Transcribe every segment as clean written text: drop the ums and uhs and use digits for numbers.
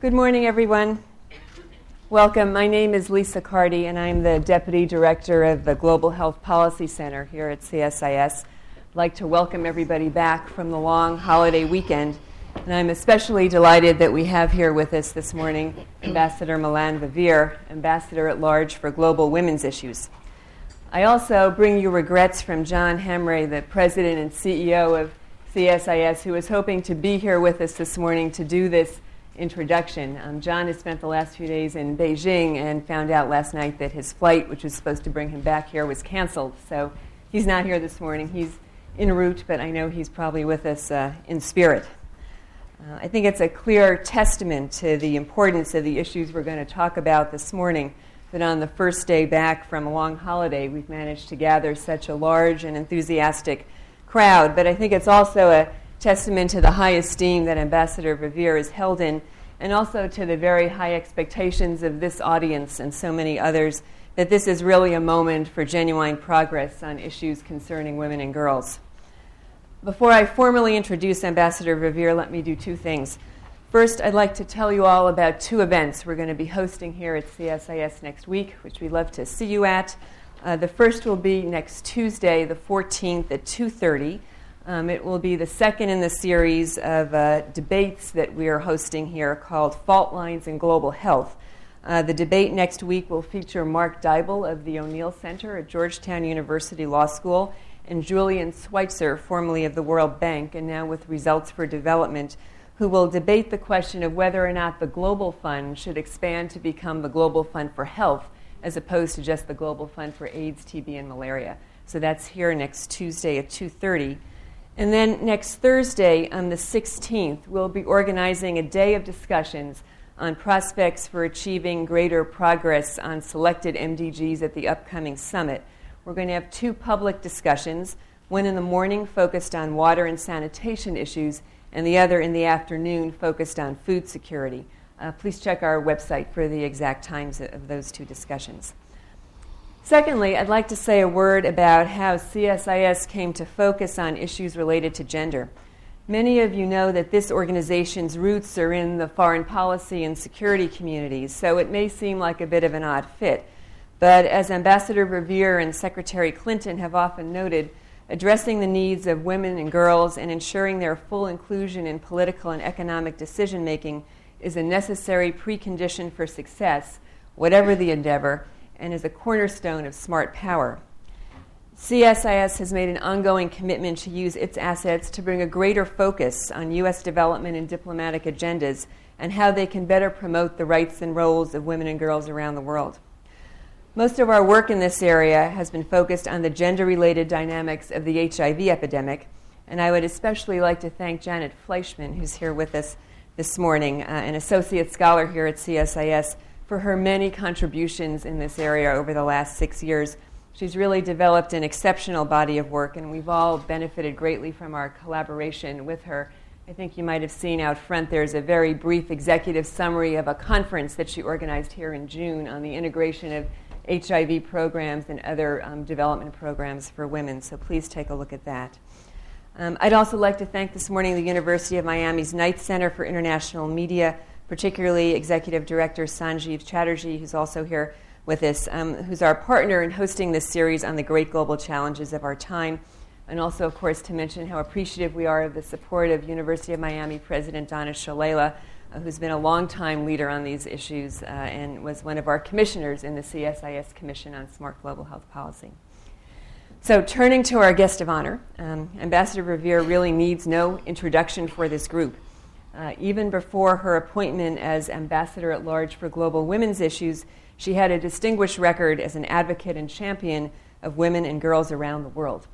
Good morning, everyone. Welcome. My name is Lisa Carty, and I'm the Deputy Director of the Global Health Policy Center here at CSIS. I'd like to welcome everybody back from the long holiday weekend, and I'm especially delighted that we have here with us this morning Ambassador Melanne Verveer, Ambassador at Large for Global Women's Issues. I also bring you regrets from John Hamre, the President and CEO of CSIS, who was hoping to be here with us this morning to do this introduction. John has spent the last few days in Beijing and found out last night that his flight, which was supposed to bring him back here, was canceled. So he's not here this morning. He's en route, but I know he's probably with us in spirit. I think it's a clear testament to the importance of the issues we're going to talk about this morning that on the first day back from a long holiday, we've managed to gather such a large and enthusiastic crowd. But I think it's also a testament to the high esteem that Ambassador Verveer is held in, and also to the very high expectations of this audience and so many others, that this is really a moment for genuine progress on issues concerning women and girls. Before I formally introduce Ambassador Verveer, let me do two things. First, I'd like to tell you all about two events we're going to be hosting here at CSIS next week, which we'd love to see you at. The first will be next Tuesday, the 14th at 2:30. It will be the second in the series of debates that we are hosting here called Fault Lines in Global Health. The debate next week will feature Mark Dybul of the O'Neill Center at Georgetown University Law School and Julian Schweitzer, formerly of the World Bank and now with Results for Development, who will debate the question of whether or not the Global Fund should expand to become the Global Fund for Health as opposed to just the Global Fund for AIDS, TB, and malaria. So that's here next Tuesday at 2:30. And then next Thursday, on the 16th, we'll be organizing a day of discussions on prospects for achieving greater progress on selected MDGs at the upcoming summit. We're going to have two public discussions, one in the morning focused on water and sanitation issues, and the other in the afternoon focused on food security. Please check our website for the exact times of those two discussions. Secondly, I'd like to say a word about how CSIS came to focus on issues related to gender. Many of you know that this organization's roots are in the foreign policy and security communities, so it may seem like a bit of an odd fit. But as Ambassador Verveer and Secretary Clinton have often noted, addressing the needs of women and girls and ensuring their full inclusion in political and economic decision-making is a necessary precondition for success, whatever the endeavor, and is a cornerstone of smart power. CSIS has made an ongoing commitment to use its assets to bring a greater focus on U.S. development and diplomatic agendas and how they can better promote the rights and roles of women and girls around the world. Most of our work in this area has been focused on the gender-related dynamics of the HIV epidemic, and I would especially like to thank Janet Fleischman, who's here with us this morning, an associate scholar here at CSIS, for her many contributions in this area over the last 6 years. She's really developed an exceptional body of work, and we've all benefited greatly from our collaboration with her. I think you might have seen out front there's a very brief executive summary of a conference that she organized here in June on the integration of HIV programs and other development programs for women, so please take a look at that. I'd also like to thank this morning the University of Miami's Knight Center for International Media, particularly Executive Director Sanjeev Chatterjee, who's also here with us, who's our partner in hosting this series on the great global challenges of our time, and also, of course, to mention how appreciative we are of the support of University of Miami President Donna Shalala, who's been a long-time leader on these issues and was one of our commissioners in the CSIS Commission on Smart Global Health Policy. So turning to our guest of honor, Ambassador Verveer really needs no introduction for this group. Even before her appointment as Ambassador at Large for Global Women's Issues, she had a distinguished record as an advocate and champion of women and girls around the world.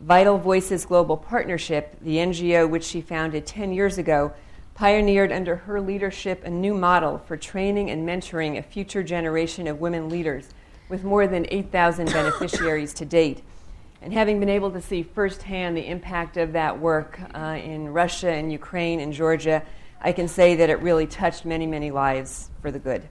Vital Voices Global Partnership, the NGO which she founded 10 years ago, pioneered under her leadership a new model for training and mentoring a future generation of women leaders with more than 8,000 beneficiaries to date. And having been able to see firsthand the impact of that work in Russia and Ukraine and Georgia, I can say that it really touched many, many lives for the good.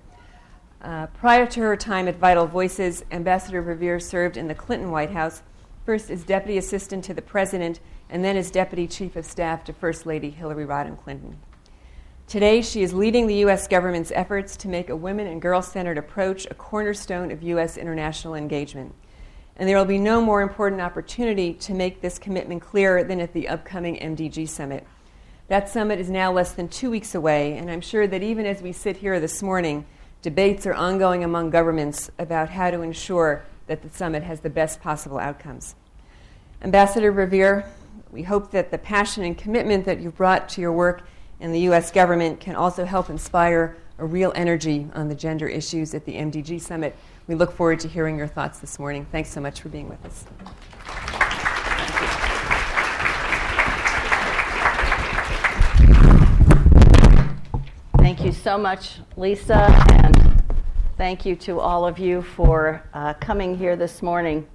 Prior to her time at Vital Voices, Ambassador Verveer served in the Clinton White House, first as Deputy Assistant to the President, and then as Deputy Chief of Staff to First Lady Hillary Rodham Clinton. Today, she is leading the U.S. government's efforts to make a women and girl-centered approach a cornerstone of U.S. international engagement. And there will be no more important opportunity to make this commitment clearer than at the upcoming MDG summit. That summit is now less than 2 weeks away, and I'm sure that even as we sit here this morning, debates are ongoing among governments about how to ensure that the summit has the best possible outcomes. Ambassador Verveer, we hope that the passion and commitment that you've brought to your work in the U.S. government can also help inspire a real energy on the gender issues at the MDG summit. We look forward to hearing your thoughts this morning. Thanks so much for being with us. Thank you so much, Lisa, and thank you to all of you for coming here this morning.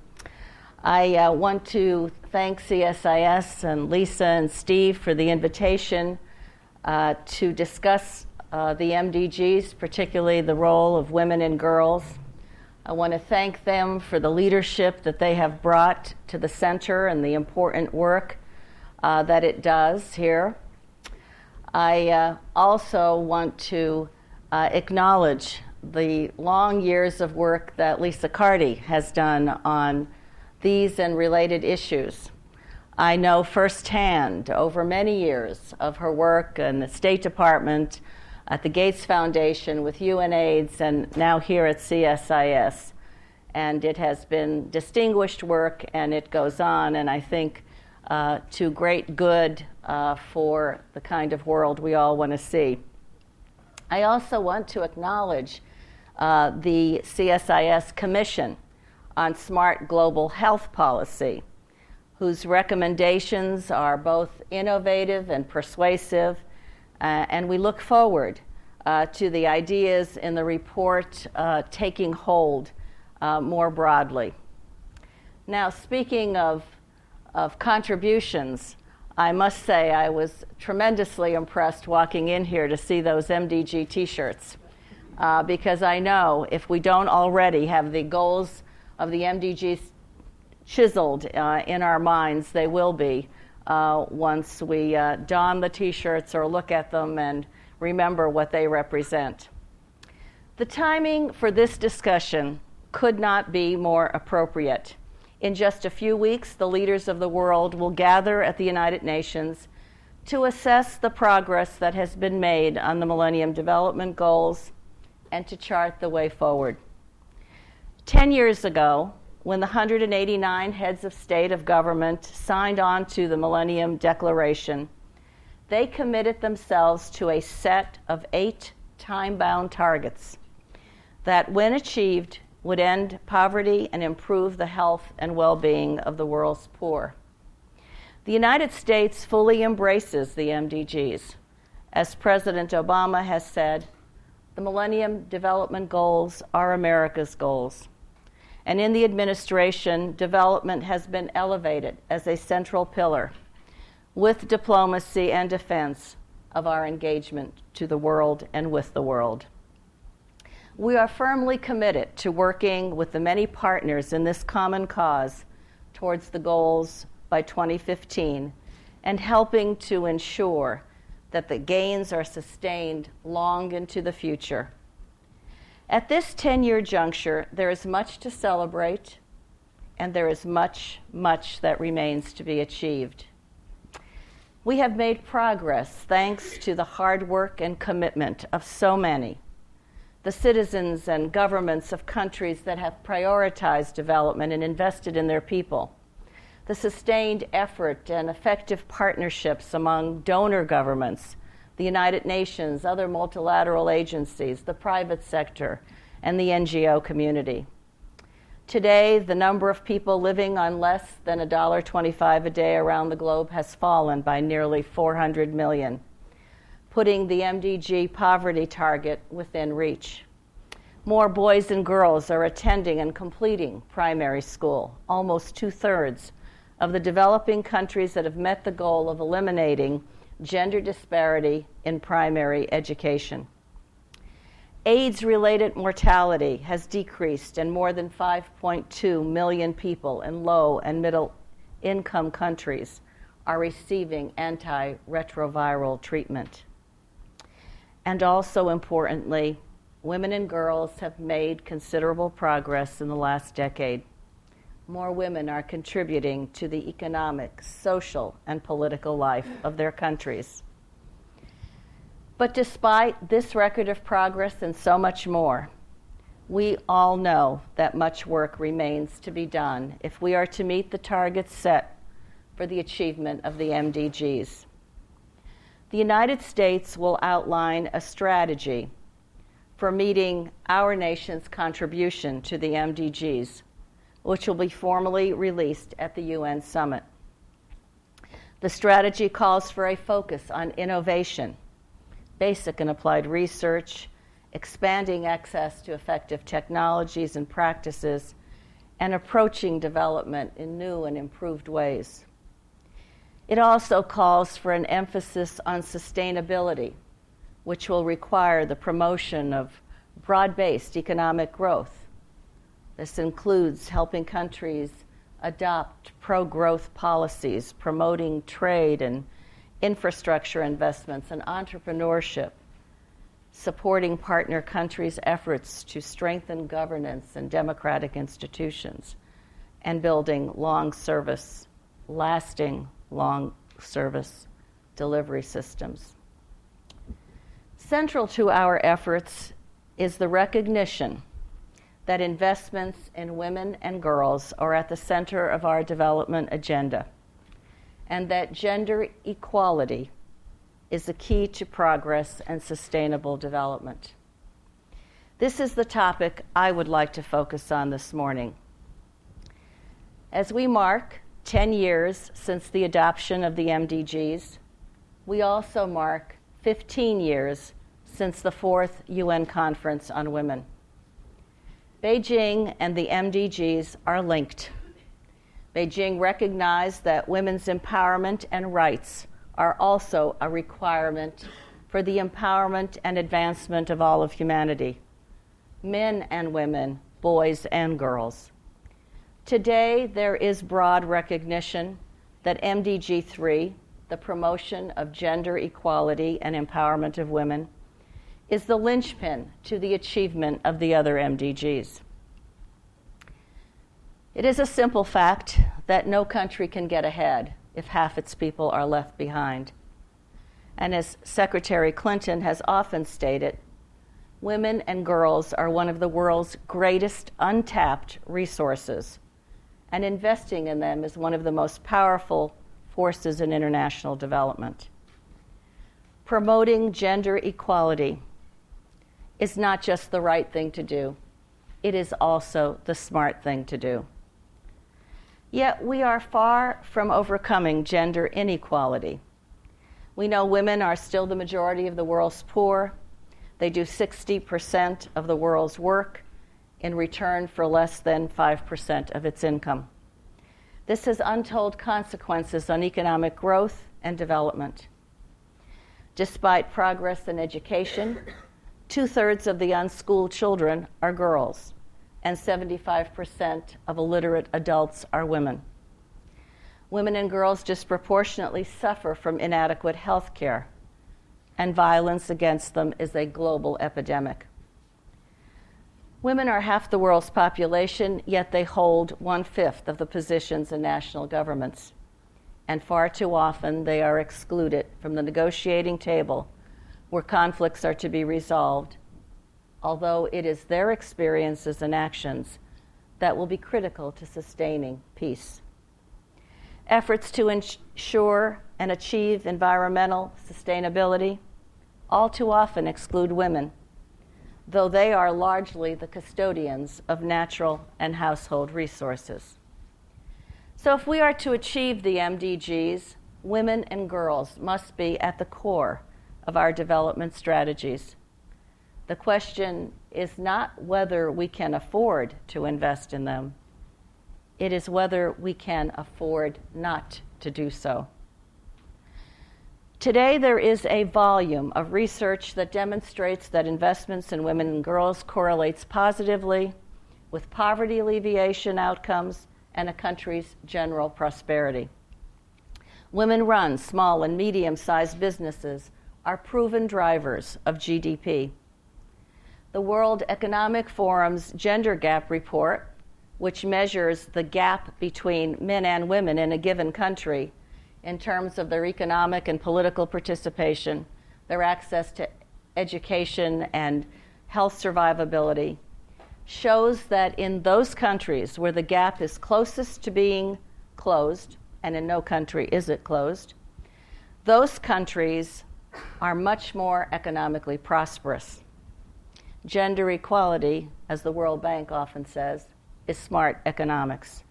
I want to thank CSIS and Lisa and Steve for the invitation to discuss the MDGs, particularly the role of women and girls. I want to thank them for the leadership that they have brought to the center and the important work that it does here. I also want to acknowledge the long years of work that Lisa Carty has done on these and related issues. I know firsthand over many years of her work in the State Department, at the Gates Foundation, with UNAIDS, and now here at CSIS. And it has been distinguished work, and it goes on, and I think to great good for the kind of world we all want to see. I also want to acknowledge the CSIS Commission on Smart Global Health Policy, whose recommendations are both innovative and persuasive, and we look forward to the ideas in the report taking hold more broadly. Now, speaking of contributions, I must say I was tremendously impressed walking in here to see those MDG t-shirts, because I know if we don't already have the goals of the MDGs chiseled in our minds, they will be once we don the t-shirts or look at them and remember what they represent. The timing for this discussion could not be more appropriate. In just a few weeks, the leaders of the world will gather at the United Nations to assess the progress that has been made on the Millennium Development Goals and to chart the way forward. 10 years ago, when the 189 heads of state of government signed on to the Millennium Declaration, they committed themselves to a set of 8 time-bound targets that, when achieved, would end poverty and improve the health and well-being of the world's poor. The United States fully embraces the MDGs. As President Obama has said, the Millennium Development Goals are America's goals. And in the administration, development has been elevated as a central pillar with diplomacy and defense of our engagement to the world and with the world. We are firmly committed to working with the many partners in this common cause towards the goals by 2015 and helping to ensure that the gains are sustained long into the future. At this 10-year juncture, there is much to celebrate, and there is much, much that remains to be achieved. We have made progress thanks to the hard work and commitment of so many, the citizens and governments of countries that have prioritized development and invested in their people, the sustained effort and effective partnerships among donor governments, the United Nations, other multilateral agencies, the private sector, and the NGO community. Today, the number of people living on less than $1.25 a day around the globe has fallen by nearly 400 million, putting the MDG poverty target within reach. More boys and girls are attending and completing primary school. Almost 2/3 of the developing countries that have met the goal of eliminating gender disparity in primary education. AIDS-related mortality has decreased, and more than 5.2 million people in low and middle-income countries are receiving antiretroviral treatment. And also importantly, women and girls have made considerable progress in the last decade. More women are contributing to the economic, social, and political life of their countries. But despite this record of progress and so much more, we all know that much work remains to be done if we are to meet the targets set for the achievement of the MDGs. The United States will outline a strategy for meeting our nation's contribution to the MDGs, which will be formally released at the UN summit. The strategy calls for a focus on innovation, basic and applied research, expanding access to effective technologies and practices, and approaching development in new and improved ways. It also calls for an emphasis on sustainability, which will require the promotion of broad-based economic growth. This includes helping countries adopt pro-growth policies, promoting trade and infrastructure investments and entrepreneurship, supporting partner countries' efforts to strengthen governance and democratic institutions, and building lasting long service delivery systems. Central to our efforts is the recognition that investments in women and girls are at the center of our development agenda, and that gender equality is the key to progress and sustainable development. This is the topic I would like to focus on this morning. As we mark 10 years since the adoption of the MDGs, we also mark 15 years since the fourth UN Conference on Women. Beijing and the MDGs are linked. Beijing recognized that women's empowerment and rights are also a requirement for the empowerment and advancement of all of humanity, men and women, boys and girls. Today, there is broad recognition that MDG 3, the promotion of gender equality and empowerment of women, is the linchpin to the achievement of the other MDGs. It is a simple fact that no country can get ahead if half its people are left behind. And as Secretary Clinton has often stated, women and girls are one of the world's greatest untapped resources, and investing in them is one of the most powerful forces in international development. Promoting gender equality is not just the right thing to do, it is also the smart thing to do. Yet we are far from overcoming gender inequality. We know women are still the majority of the world's poor. They do 60% of the world's work in return for less than 5% of its income. This has untold consequences on economic growth and development. Despite progress in education, 2/3 of the unschooled children are girls, and 75% of illiterate adults are women. Women and girls disproportionately suffer from inadequate health care, and violence against them is a global epidemic. Women are half the world's population, yet they hold 1/5 of the positions in national governments, and far too often they are excluded from the negotiating table where conflicts are to be resolved, although it is their experiences and actions that will be critical to sustaining peace. Efforts to ensure and achieve environmental sustainability all too often exclude women, though they are largely the custodians of natural and household resources. So if we are to achieve the MDGs, women and girls must be at the core of our development strategies. The question is not whether we can afford to invest in them. It is whether we can afford not to do so. Today, there is a volume of research that demonstrates that investments in women and girls correlates positively with poverty alleviation outcomes and a country's general prosperity. Women run small and medium-sized businesses, are proven drivers of GDP. The World Economic Forum's Gender Gap Report, which measures the gap between men and women in a given country in terms of their economic and political participation, their access to education and health survivability, shows that in those countries where the gap is closest to being closed, and in no country is it closed, those countries are much more economically prosperous. Gender equality, as the World Bank often says, is smart economics.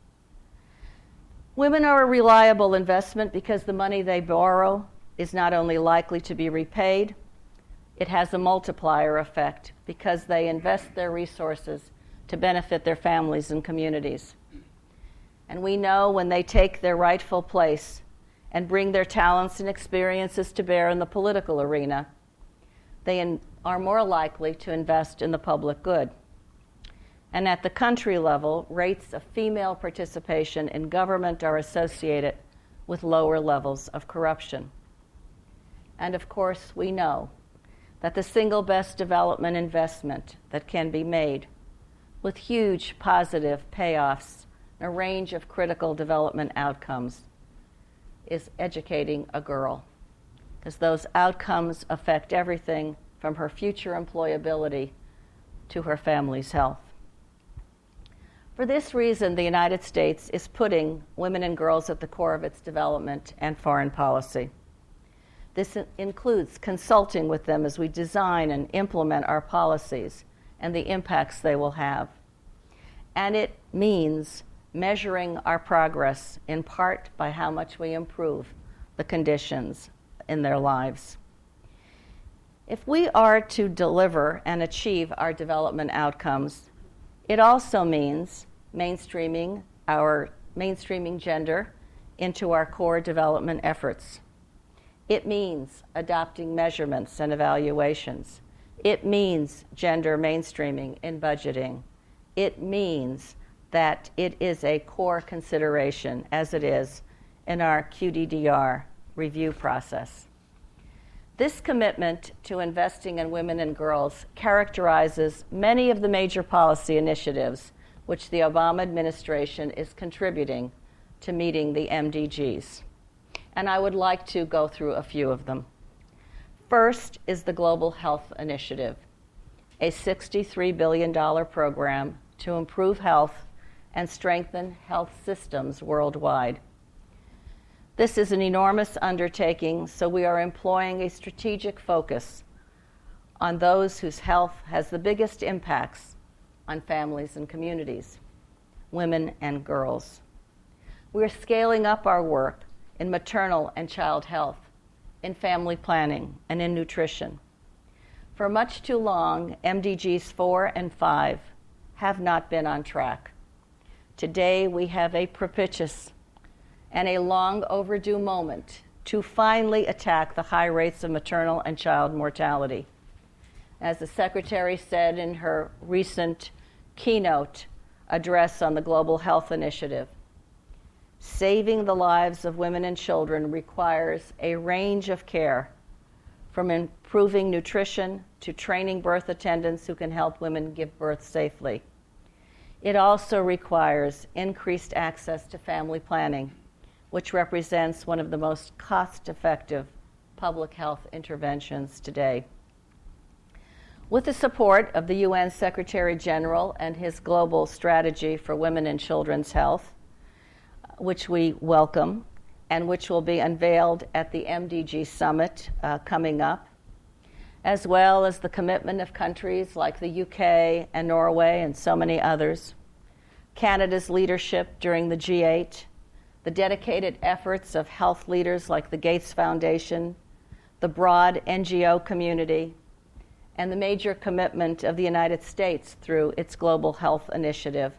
Women are a reliable investment because the money they borrow is not only likely to be repaid, it has a multiplier effect because they invest their resources to benefit their families and communities. And we know when they take their rightful place and bring their talents and experiences to bear in the political arena, they are more likely to invest in the public good. And at the country level, rates of female participation in government are associated with lower levels of corruption. And of course, we know that the single best development investment that can be made, with huge positive payoffs and a range of critical development outcomes, is educating a girl, because those outcomes affect everything from her future employability to her family's health. For this reason, the United States is putting women and girls at the core of its development and foreign policy. This includes consulting with them as we design and implement our policies and the impacts they will have. And it means measuring our progress in part by how much we improve the conditions in their lives. If we are to deliver and achieve our development outcomes, it also means mainstreaming gender into our core development efforts. It means adopting measurements and evaluations. It means gender mainstreaming in budgeting. It means that it is a core consideration, as it is in our QDDR review process. This commitment to investing in women and girls characterizes many of the major policy initiatives which the Obama administration is contributing to meeting the MDGs. And I would like to go through a few of them. First is the Global Health Initiative, a $63 billion program to improve health and strengthen health systems worldwide. This is an enormous undertaking, so we are employing a strategic focus on those whose health has the biggest impacts on families and communities, women and girls. We're scaling up our work in maternal and child health, in family planning, and in nutrition. For much too long, MDGs 4 and 5 have not been on track. Today, we have a propitious and a long overdue moment to finally attack the high rates of maternal and child mortality. As the Secretary said in her recent keynote address on the Global Health Initiative, saving the lives of women and children requires a range of care, from improving nutrition to training birth attendants who can help women give birth safely. It also requires increased access to family planning, which represents one of the most cost-effective public health interventions today. With the support of the UN Secretary General and his global strategy for women and children's health, which we welcome and which will be unveiled at the MDG Summit coming up, as well as the commitment of countries like the UK and Norway and so many others, Canada's leadership during the G8, the dedicated efforts of health leaders like the Gates Foundation, the broad NGO community, and the major commitment of the United States through its Global Health Initiative.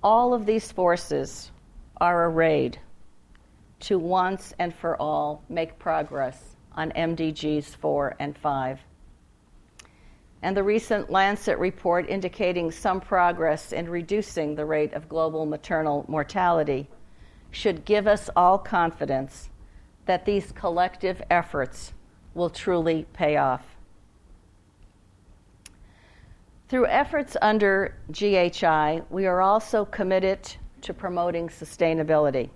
All of these forces are arrayed to once and for all make progress on MDGs 4 and 5. And the recent Lancet report indicating some progress in reducing the rate of global maternal mortality should give us all confidence that these collective efforts will truly pay off. Through efforts under GHI, we are also committed to promoting sustainability.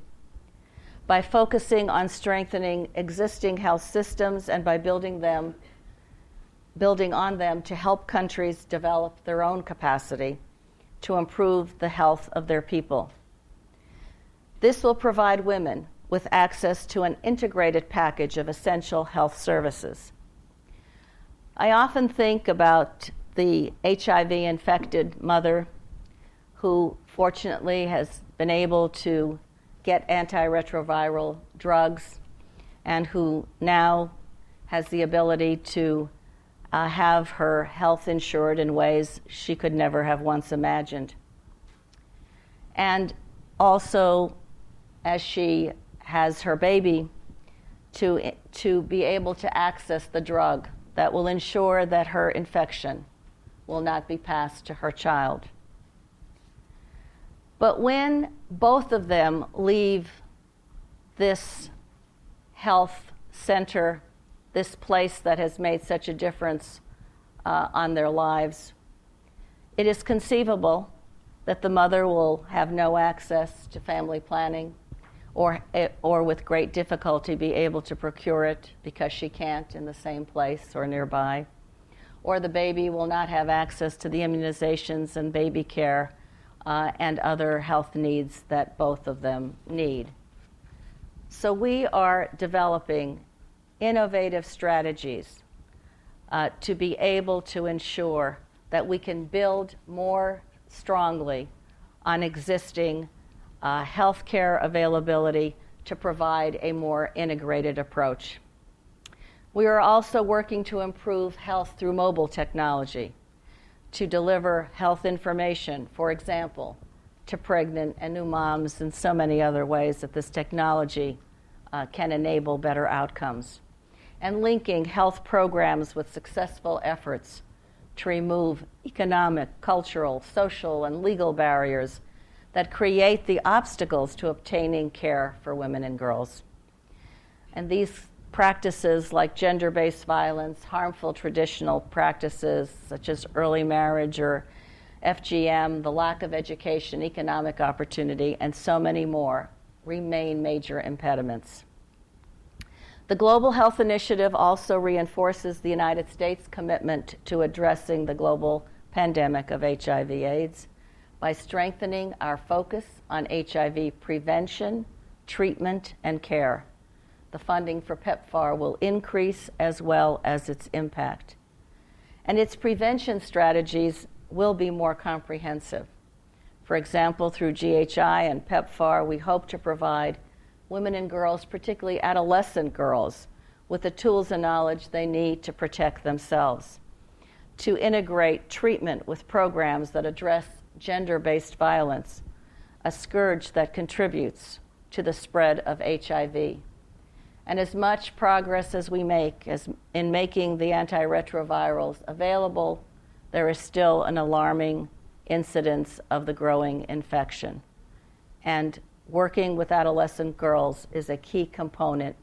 By focusing on strengthening existing health systems and by building on them to help countries develop their own capacity to improve the health of their people. This will provide women with access to an integrated package of essential health services. I often think about the HIV-infected mother who fortunately has been able to get antiretroviral drugs and who now has the ability to have her health insured in ways she could never have once imagined. And also, as she has her baby, to be able to access the drug that will ensure that her infection will not be passed to her child. But when both of them leave this health center, this place that has made such a difference on their lives, it is conceivable that the mother will have no access to family planning or with great difficulty be able to procure it because she can't in the same place or nearby. Or the baby will not have access to the immunizations and baby care and other health needs that both of them need. So we are developing innovative strategies to be able to ensure that we can build more strongly on existing healthcare availability to provide a more integrated approach. We are also working to improve health through mobile technology, to deliver health information, for example, to pregnant and new moms, and so many other ways that this technology can enable better outcomes, and linking health programs with successful efforts to remove economic, cultural, social, and legal barriers that create the obstacles to obtaining care for women and girls. And these practices like gender-based violence, harmful traditional practices such as early marriage or FGM, the lack of education, economic opportunity, and so many more remain major impediments. The Global Health Initiative also reinforces the United States' commitment to addressing the global pandemic of HIV/AIDS by strengthening our focus on HIV prevention, treatment, and care. The funding for PEPFAR will increase as well as its impact. And its prevention strategies will be more comprehensive. For example, through GHI and PEPFAR, we hope to provide women and girls, particularly adolescent girls, with the tools and knowledge they need to protect themselves, to integrate treatment with programs that address gender-based violence, a scourge that contributes to the spread of HIV. And as much progress as we make in making the antiretrovirals available, there is still an alarming incidence of the growing infection. And working with adolescent girls is a key component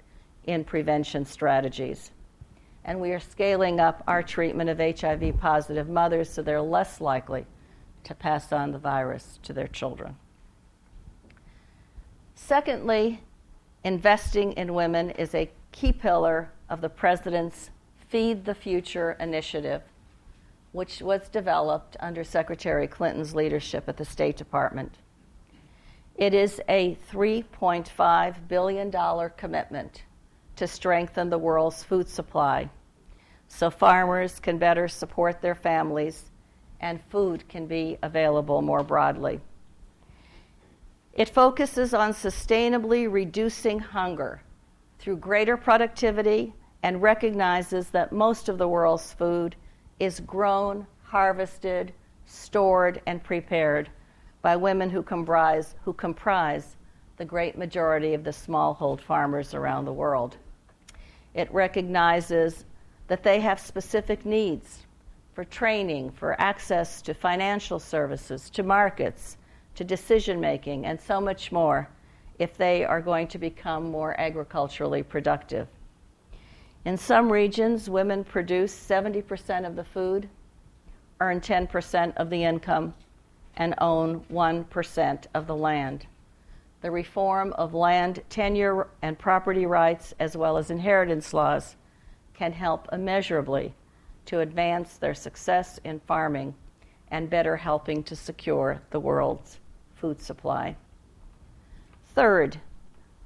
in prevention strategies. And we are scaling up our treatment of HIV-positive mothers so they're less likely to pass on the virus to their children. Secondly, investing in women is a key pillar of the President's Feed the Future initiative, which was developed under Secretary Clinton's leadership at the State Department. It is a $3.5 billion commitment to strengthen the world's food supply so farmers can better support their families and food can be available more broadly. It focuses on sustainably reducing hunger through greater productivity and recognizes that most of the world's food is grown, harvested, stored, and prepared by women who comprise the great majority of the smallhold farmers around the world. It recognizes that they have specific needs for training, for access to financial services, to markets, to decision-making, and so much more if they are going to become more agriculturally productive. In some regions, women produce 70% of the food, earn 10% of the income, and own 1% of the land. The reform of land tenure and property rights, as well as inheritance laws, can help immeasurably to advance their success in farming and better helping to secure the world's food supply. Third,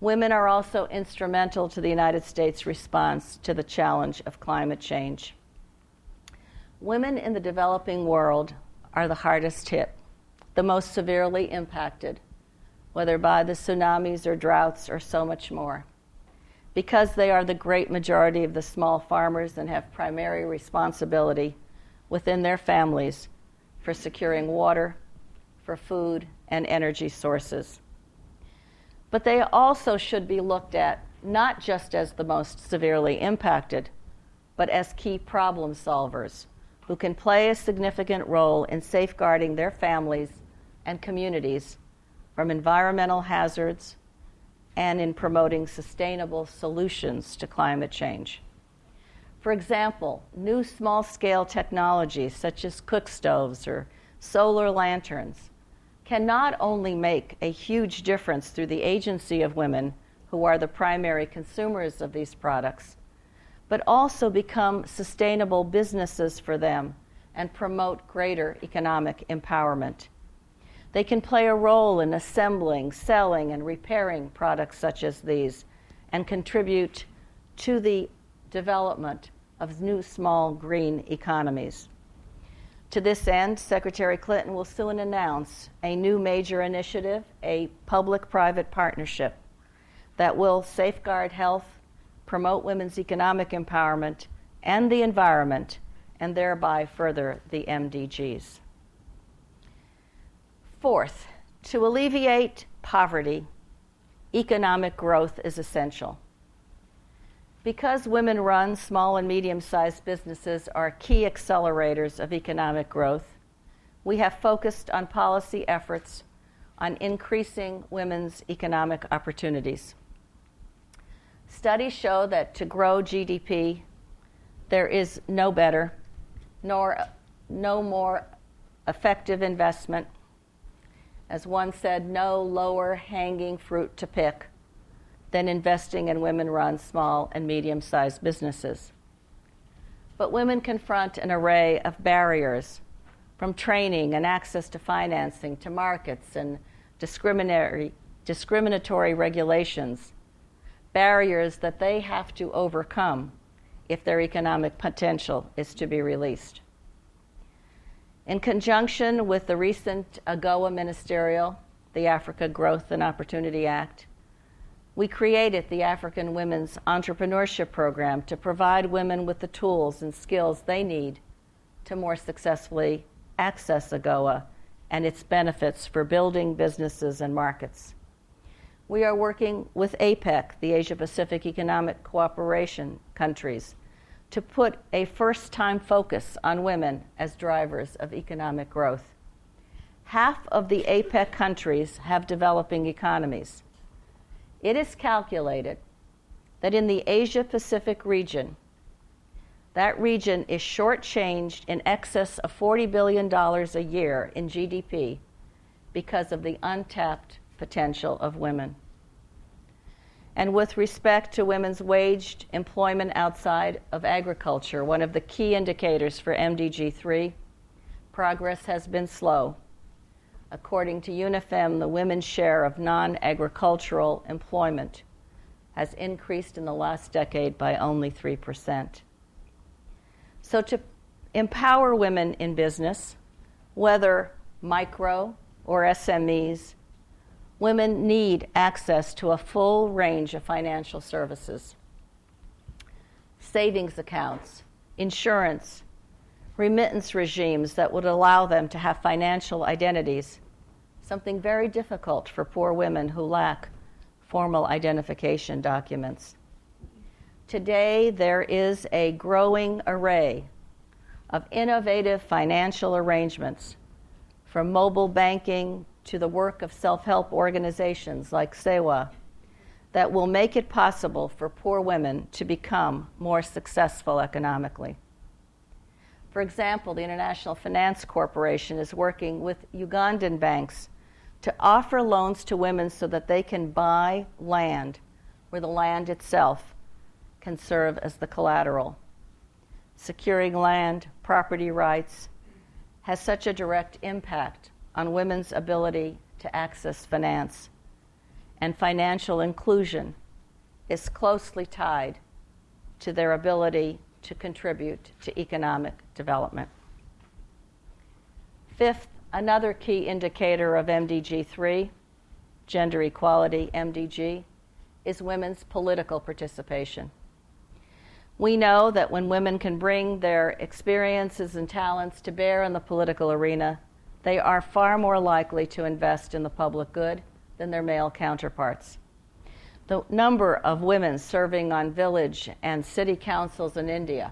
women are also instrumental to the United States response to the challenge of climate change. Women in the developing world are the hardest hit, the most severely impacted, whether by the tsunamis or droughts or so much more. Because they are the great majority of the small farmers and have primary responsibility within their families for securing water, for food, and energy sources. But they also should be looked at not just as the most severely impacted, but as key problem solvers who can play a significant role in safeguarding their families and communities from environmental hazards and in promoting sustainable solutions to climate change. For example, new small-scale technologies such as cook stoves or solar lanterns can not only make a huge difference through the agency of women who are the primary consumers of these products, but also become sustainable businesses for them and promote greater economic empowerment. They can play a role in assembling, selling, and repairing products such as these and contribute to the development of new small green economies. To this end, Secretary Clinton will soon announce a new major initiative, a public-private partnership that will safeguard health, promote women's economic empowerment and the environment, and thereby further the MDGs. Fourth, to alleviate poverty, economic growth is essential. Because women-run small and medium-sized businesses are key accelerators of economic growth, we have focused on policy efforts on increasing women's economic opportunities. Studies show that to grow GDP, there is no better, nor no more effective investment. As one said, no lower hanging fruit to pick than investing in women-run small and medium-sized businesses. But women confront an array of barriers, from training and access to financing to markets and discriminatory regulations, barriers that they have to overcome if their economic potential is to be released. In conjunction with the recent AGOA ministerial, the Africa Growth and Opportunity Act, we created the African Women's Entrepreneurship Program to provide women with the tools and skills they need to more successfully access AGOA and its benefits for building businesses and markets. We are working with APEC, the Asia-Pacific Economic Cooperation countries, to put a first-time focus on women as drivers of economic growth. Half of the APEC countries have developing economies. It is calculated that in the Asia-Pacific region, that region is shortchanged in excess of $40 billion a year in GDP because of the untapped potential of women. And with respect to women's waged employment outside of agriculture, one of the key indicators for MDG 3, progress has been slow. According to UNIFEM, the women's share of non-agricultural employment has increased in the last decade by only 3%. So to empower women in business, whether micro or SMEs, women need access to a full range of financial services, savings accounts, insurance, remittance regimes that would allow them to have financial identities, something very difficult for poor women who lack formal identification documents. Today, there is a growing array of innovative financial arrangements, from mobile banking to the work of self-help organizations like SEWA, that will make it possible for poor women to become more successful economically. For example, the International Finance Corporation is working with Ugandan banks to offer loans to women so that they can buy land where the land itself can serve as the collateral. Securing land, property rights, has such a direct impact on women's ability to access finance. And financial inclusion is closely tied to their ability to contribute to economic development. Fifth, another key indicator of MDG 3, gender equality MDG, is women's political participation. We know that when women can bring their experiences and talents to bear in the political arena, they are far more likely to invest in the public good than their male counterparts. The number of women serving on village and city councils in India,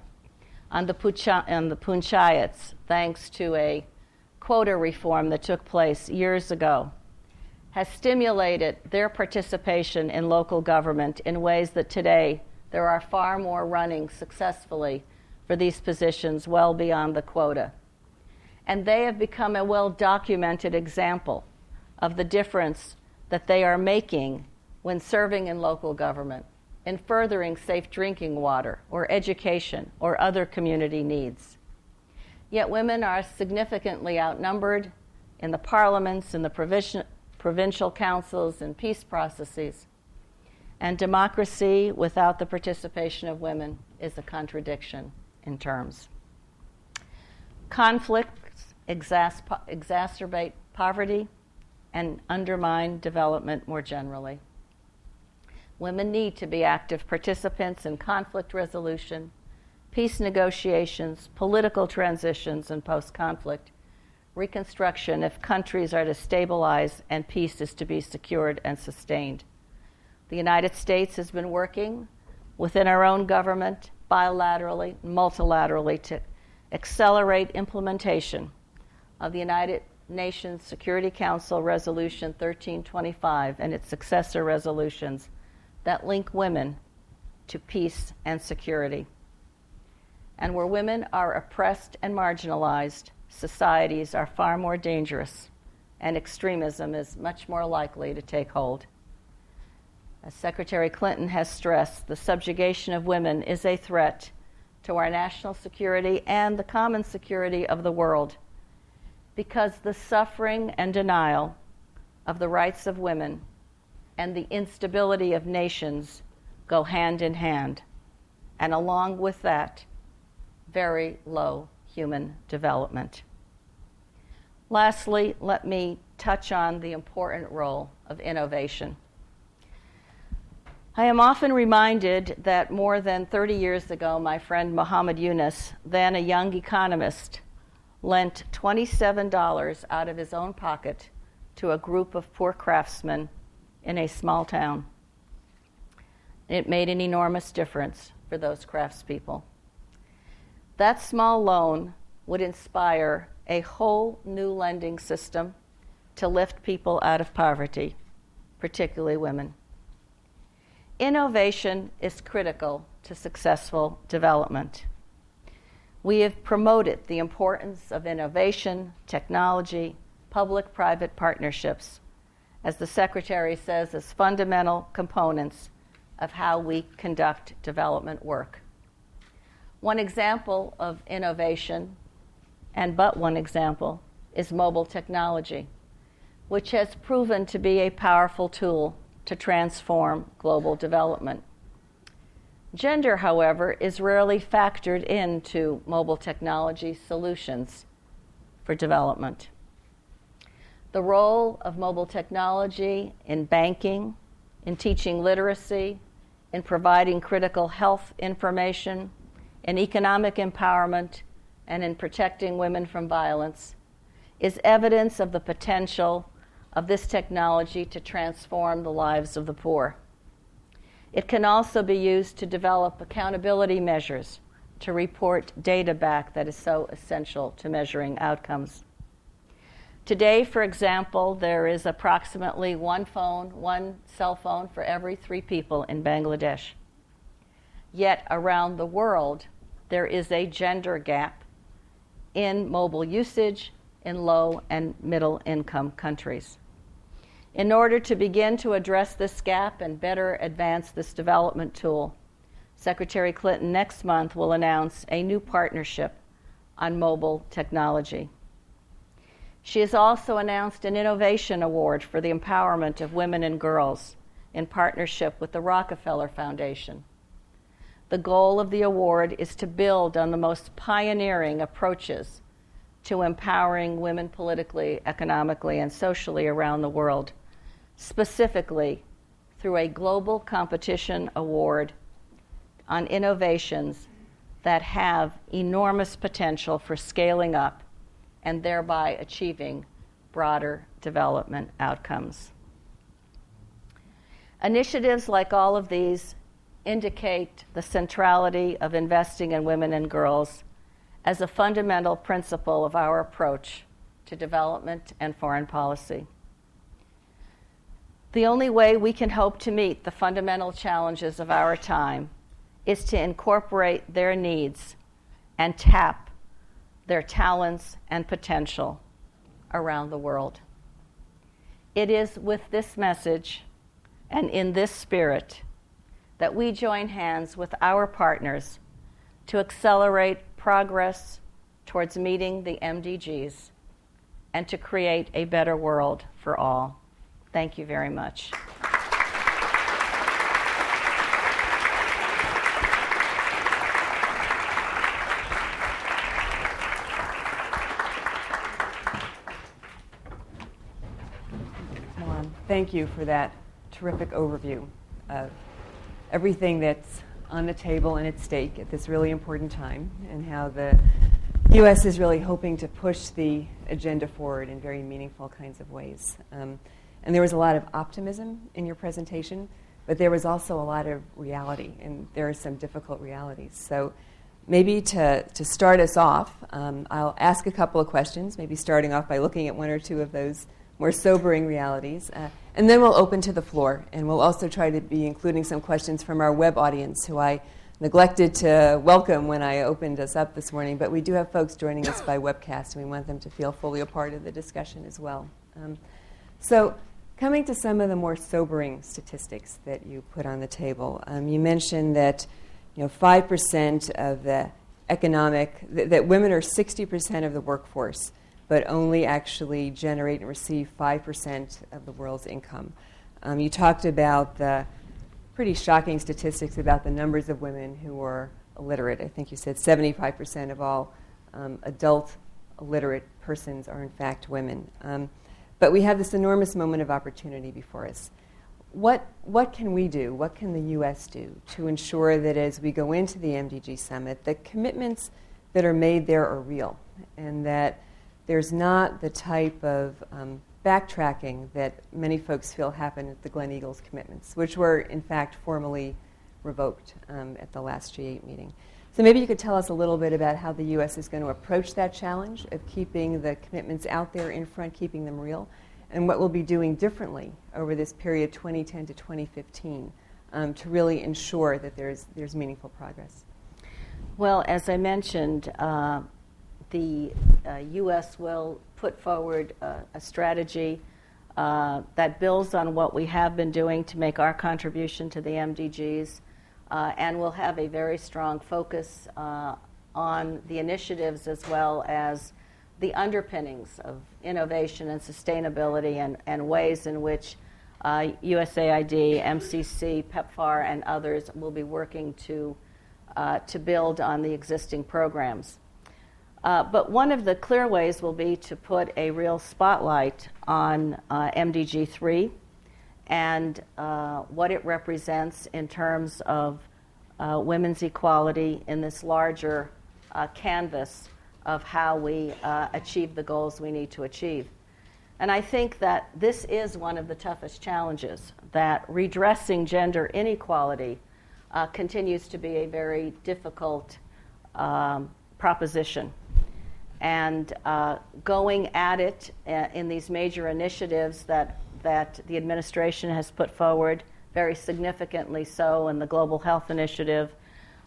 on the Panchayats, thanks to a quota reform that took place years ago, has stimulated their participation in local government in ways that today there are far more running successfully for these positions well beyond the quota. And they have become a well-documented example of the difference that they are making when serving in local government, in furthering safe drinking water or education or other community needs. Yet women are significantly outnumbered in the parliaments, in the provincial councils, in peace processes. And democracy without the participation of women is a contradiction in terms. Conflicts exacerbate poverty and undermine development more generally. Women need to be active participants in conflict resolution, peace negotiations, political transitions, and post-conflict reconstruction if countries are to stabilize and peace is to be secured and sustained. The United States has been working within our own government, bilaterally, multilaterally, to accelerate implementation of the United Nations Security Council Resolution 1325 and its successor resolutions that link women to peace and security. And where women are oppressed and marginalized, societies are far more dangerous, and extremism is much more likely to take hold. As Secretary Clinton has stressed, the subjugation of women is a threat to our national security and the common security of the world, because the suffering and denial of the rights of women and the instability of nations go hand in hand, and along with that, very low human development. Lastly, let me touch on the important role of innovation. I am often reminded that more than 30 years ago, my friend Muhammad Yunus, then a young economist, lent $27 out of his own pocket to a group of poor craftsmen in a small town. It made an enormous difference for those craftspeople. That small loan would inspire a whole new lending system to lift people out of poverty, particularly women. Innovation is critical to successful development. We have promoted the importance of innovation, technology, public-private partnerships, as the Secretary says, as fundamental components of how we conduct development work. One example of innovation, and but one example, is mobile technology, which has proven to be a powerful tool to transform global development. Gender, however, is rarely factored into mobile technology solutions for development. The role of mobile technology in banking, in teaching literacy, in providing critical health information, in economic empowerment, and in protecting women from violence is evidence of the potential of this technology to transform the lives of the poor. It can also be used to develop accountability measures to report data back that is so essential to measuring outcomes. Today, for example, there is approximately one cell phone for every 3 people in Bangladesh. Yet around the world, there is a gender gap in mobile usage in low and middle income countries. In order to begin to address this gap and better advance this development tool, Secretary Clinton next month will announce a new partnership on mobile technology. She has also announced an innovation award for the empowerment of women and girls in partnership with the Rockefeller Foundation. The goal of the award is to build on the most pioneering approaches to empowering women politically, economically, and socially around the world, specifically through a global competition award on innovations that have enormous potential for scaling up and thereby achieving broader development outcomes. Initiatives like all of these indicate the centrality of investing in women and girls as a fundamental principle of our approach to development and foreign policy. The only way we can hope to meet the fundamental challenges of our time is to incorporate their needs and tap their talents and potential around the world. It is with this message and in this spirit that we join hands with our partners to accelerate progress towards meeting the MDGs and to create a better world for all. Thank you very much. Thank you for that terrific overview of everything that's on the table and at stake at this really important time, and how the U.S. is really hoping to push the agenda forward in very meaningful kinds of ways. And there was a lot of optimism in your presentation, but there was also a lot of reality, and there are some difficult realities. So maybe to start us off, I'll ask a couple of questions, maybe starting off by looking at one or two of those more sobering realities. And then we'll open to the floor, and we'll also try to be including some questions from our web audience, who I neglected to welcome when I opened us up this morning. But we do have folks joining us by webcast, and we want them to feel fully a part of the discussion as well. So coming to some of the more sobering statistics that you put on the table, you mentioned that 5% of the economic, that women are 60% of the workforce, but only actually generate and receive 5% of the world's income. You talked about the pretty shocking statistics about the numbers of women who are illiterate. I think you said 75% of all adult illiterate persons are in fact women. But we have this enormous moment of opportunity before us. What can we do? What can the U.S. do to ensure that as we go into the MDG summit, the commitments that are made there are real, and that there's not the type of backtracking that many folks feel happened at the Glen Eagles commitments, which were, in fact, formally revoked at the last G8 meeting. So maybe you could tell us a little bit about how the U.S. is going to approach that challenge of keeping the commitments out there in front, keeping them real, and what we'll be doing differently over this period 2010 to 2015 to really ensure that there's meaningful progress. Well, as I mentioned, the U.S. will put forward a strategy that builds on what we have been doing to make our contribution to the MDGs, and will have a very strong focus on the initiatives as well as the underpinnings of innovation and sustainability, and ways in which USAID, MCC, PEPFAR, and others will be working to build on the existing programs. But one of the clear ways will be to put a real spotlight on MDG 3 and what it represents in terms of women's equality in this larger canvas of how we achieve the goals we need to achieve. And I think that this is one of the toughest challenges, that redressing gender inequality continues to be a very difficult proposition. and going at it in these major initiatives that the administration has put forward, very significantly so in the Global Health Initiative,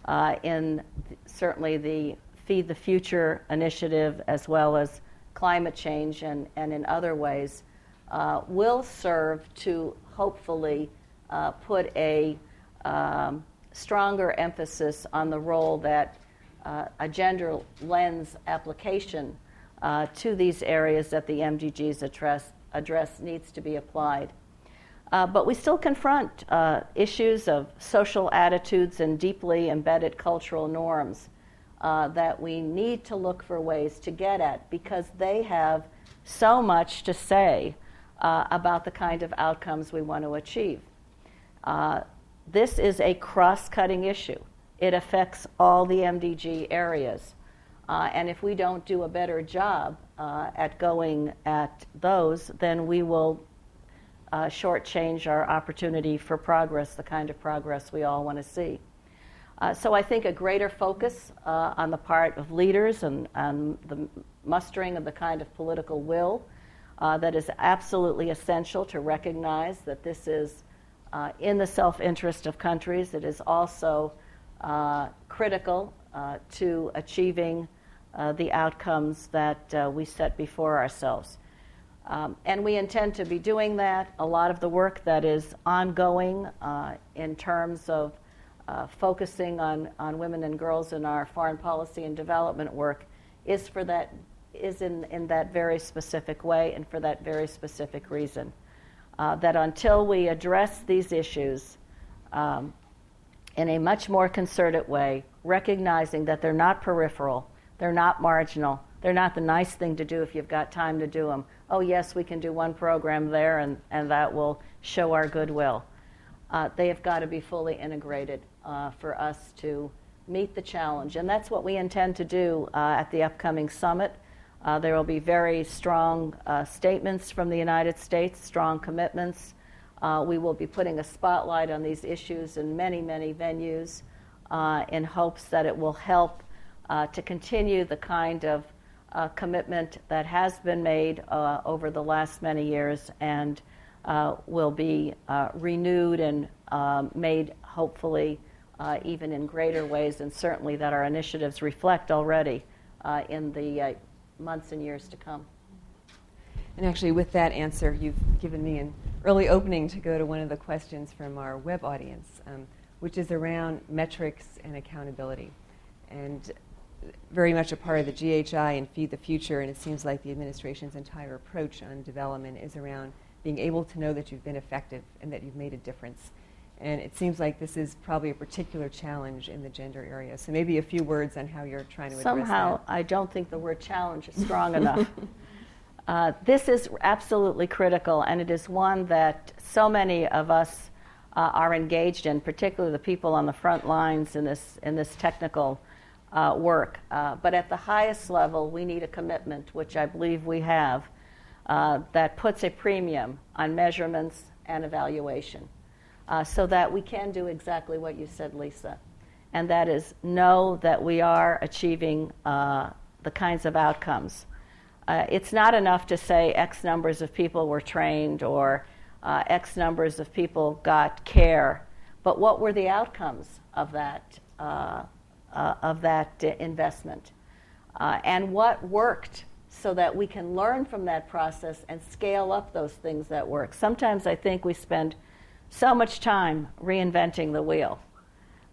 certainly the Feed the Future initiative, as well as climate change and in other ways, will serve to hopefully put a stronger emphasis on the role that a gender lens application to these areas that the MDGs address needs to be applied. But we still confront issues of social attitudes and deeply embedded cultural norms that we need to look for ways to get at, because they have so much to say about the kind of outcomes we want to achieve. This is a cross-cutting issue. It affects all the MDG areas. And if we don't do a better job at going at those, then we will shortchange our opportunity for progress, the kind of progress we all want to see. So I think a greater focus on the part of leaders and on the mustering of the kind of political will that is absolutely essential to recognize that this is in the self-interest of countries. It is also critical to achieving the outcomes that we set before ourselves. And we intend to be doing that. A lot of the work that is ongoing in terms of focusing on women and girls in our foreign policy and development work is in that very specific way and for that very specific reason. That until we address these issues in a much more concerted way, recognizing that they're not peripheral, they're not marginal, they're not the nice thing to do if you've got time to do them. Oh, yes, we can do one program there, and that will show our goodwill. They have got to be fully integrated for us to meet the challenge. And that's what we intend to do at the upcoming summit. There will be very strong statements from the United States, strong commitments. We will be putting a spotlight on these issues in many, many venues in hopes that it will help to continue the kind of commitment that has been made over the last many years and will be renewed and made hopefully even in greater ways, and certainly that our initiatives reflect already in the months and years to come. And actually, with that answer, you've given me an early opening to go to one of the questions from our web audience, which is around metrics and accountability. And very much a part of the GHI and Feed the Future, and it seems like the administration's entire approach on development is around being able to know that you've been effective and that you've made a difference. And it seems like this is probably a particular challenge in the gender area. So maybe a few words on how you're trying to address that. Somehow, I don't think the word challenge is strong enough. This is absolutely critical, and it is one that so many of us are engaged in, particularly the people on the front lines in this technical work. But at the highest level, we need a commitment, which I believe we have, that puts a premium on measurements and evaluation so that we can do exactly what you said, Lisa. And that is know that we are achieving the kinds of outcomes. It's not enough to say X numbers of people were trained or X numbers of people got care, but what were the outcomes of that investment, and what worked so that we can learn from that process and scale up those things that work. Sometimes I think we spend so much time reinventing the wheel,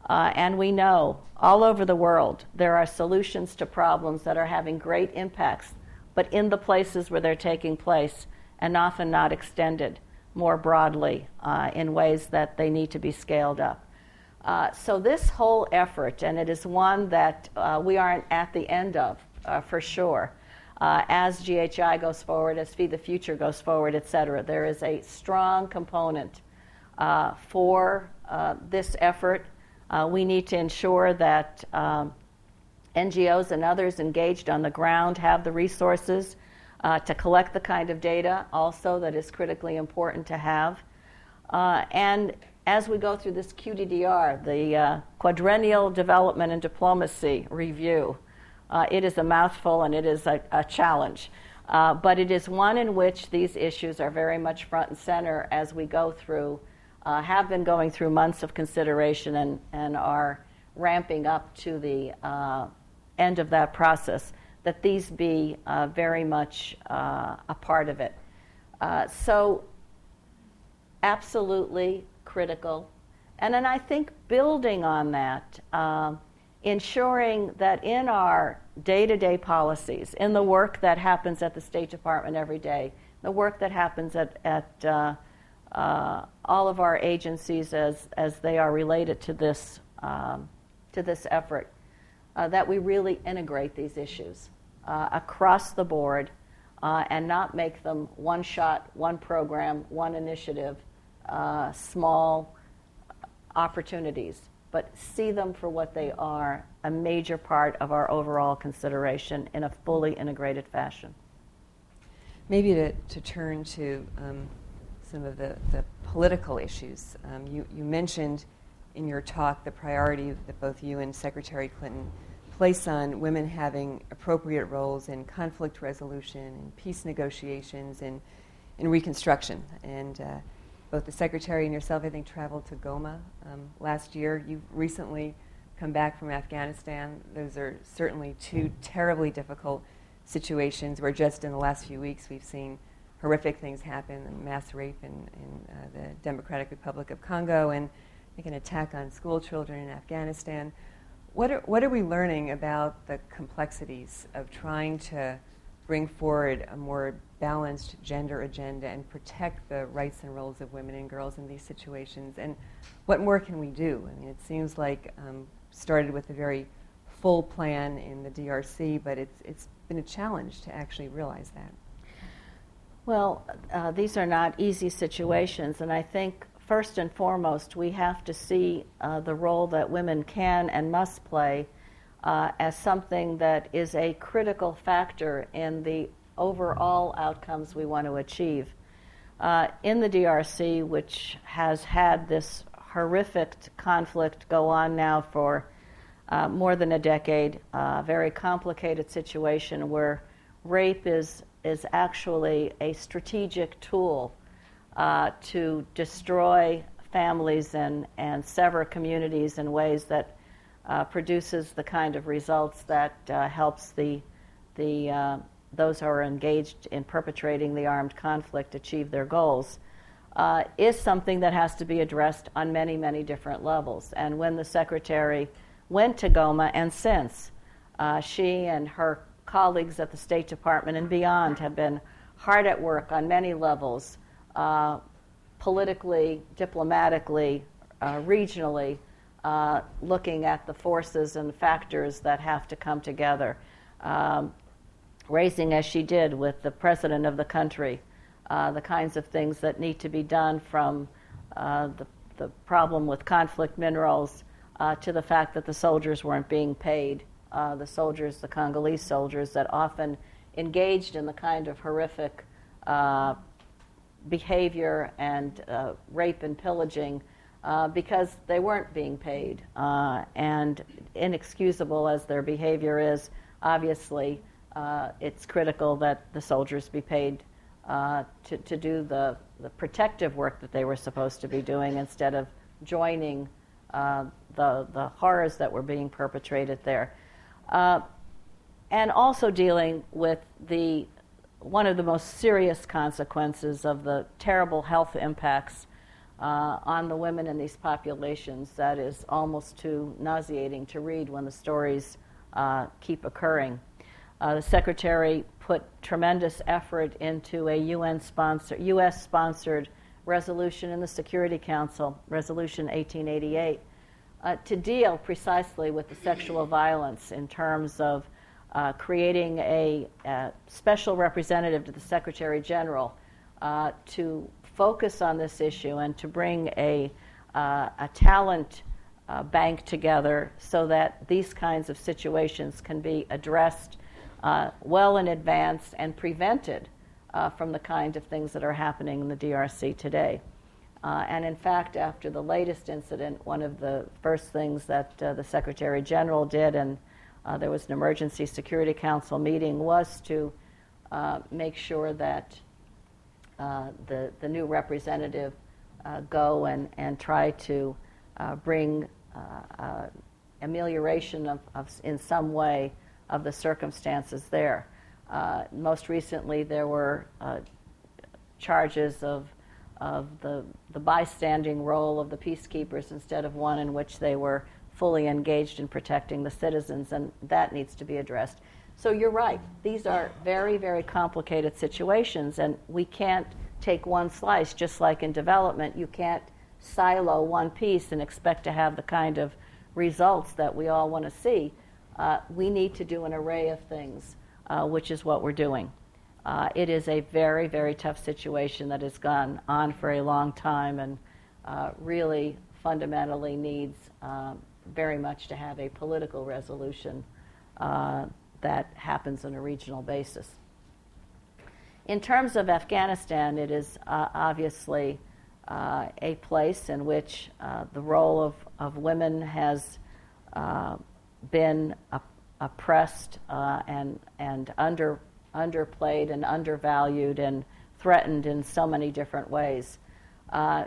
and we know all over the world there are solutions to problems that are having great impacts, but in the places where they're taking place and often not extended more broadly in ways that they need to be scaled up. So this whole effort, and it is one that we aren't at the end of, for sure. As GHI goes forward, as Feed the Future goes forward, et cetera, there is a strong component for this effort. We need to ensure that NGOs and others engaged on the ground have the resources to collect the kind of data also that is critically important to have. As we go through this QDDR, the Quadrennial Development and Diplomacy Review, It is a mouthful and it is a challenge. But it is one in which these issues are very much front and center as we go through, have been going through months of consideration and are ramping up to the end of that process, that these be very much a part of it. So absolutely critical. And then I think building on that, ensuring that in our day-to-day policies, in the work that happens at the State Department every day, the work that happens at all of our agencies as they are related to this effort, that we really integrate these issues across the board and not make them one shot, one program, one initiative, small opportunities, but see them for what they are, a major part of our overall consideration in a fully integrated fashion. Maybe to turn to some of the political issues. You mentioned in your talk the priority that both you and Secretary Clinton place on women having appropriate roles in conflict resolution, in peace negotiations, and in reconstruction. And both the Secretary and yourself, I think, traveled to Goma last year. You've recently come back from Afghanistan. Those are certainly two terribly difficult situations where just in the last few weeks we've seen horrific things happen, mass rape in the Democratic Republic of Congo, and I think an attack on school children in Afghanistan. What are we learning about the complexities of trying to bring forward a more balanced gender agenda and protect the rights and roles of women and girls in these situations? And what more can we do? I mean, it seems like started with a very full plan in the DRC, but it's been a challenge to actually realize that. Well, these are not easy situations, and I think first and foremost we have to see the role that women can and must play as something that is a critical factor in the overall outcomes we want to achieve. In the DRC, which has had this horrific conflict go on now for more than a decade, a very complicated situation where rape is actually a strategic tool to destroy families and sever communities in ways that produces the kind of results that helps the those who are engaged in perpetrating the armed conflict achieve their goals, is something that has to be addressed on many, many different levels. And when the Secretary went to Goma, and since, she and her colleagues at the State Department and beyond have been hard at work on many levels, politically, diplomatically, regionally, looking at the forces and factors that have to come together, raising, as she did with the president of the country, the kinds of things that need to be done, from the problem with conflict minerals to the fact that the soldiers weren't being paid, the Congolese soldiers that often engaged in the kind of horrific behavior and rape and pillaging because they weren't being paid. And inexcusable as their behavior is, obviously, it's critical that the soldiers be paid to do the protective work that they were supposed to be doing instead of joining the horrors that were being perpetrated there. And also dealing with one of the most serious consequences of the terrible health impacts on the women in these populations that is almost too nauseating to read when the stories keep occurring. The Secretary put tremendous effort into a U.S.-sponsored resolution in the Security Council, Resolution 1888, to deal precisely with the sexual violence in terms of creating a special representative to the Secretary General to focus on this issue and to bring a talent bank together so that these kinds of situations can be addressed well in advance and prevented from the kind of things that are happening in the DRC today. And in fact, after the latest incident, one of the first things that the Secretary General did, and there was an Emergency Security Council meeting, was to make sure that the new representative go and try to bring amelioration of in some way of the circumstances there. Most recently, there were charges of the bystanding role of the peacekeepers instead of one in which they were fully engaged in protecting the citizens, and that needs to be addressed. So you're right. These are very, very complicated situations, and we can't take one slice, just like in development. You can't silo one piece and expect to have the kind of results that we all want to see. We need to do an array of things, which is what we're doing. It is a very, very tough situation that has gone on for a long time and really fundamentally needs very much to have a political resolution that happens on a regional basis. In terms of Afghanistan, it is obviously a place in which the role of women has been oppressed and underplayed and undervalued and threatened in so many different ways.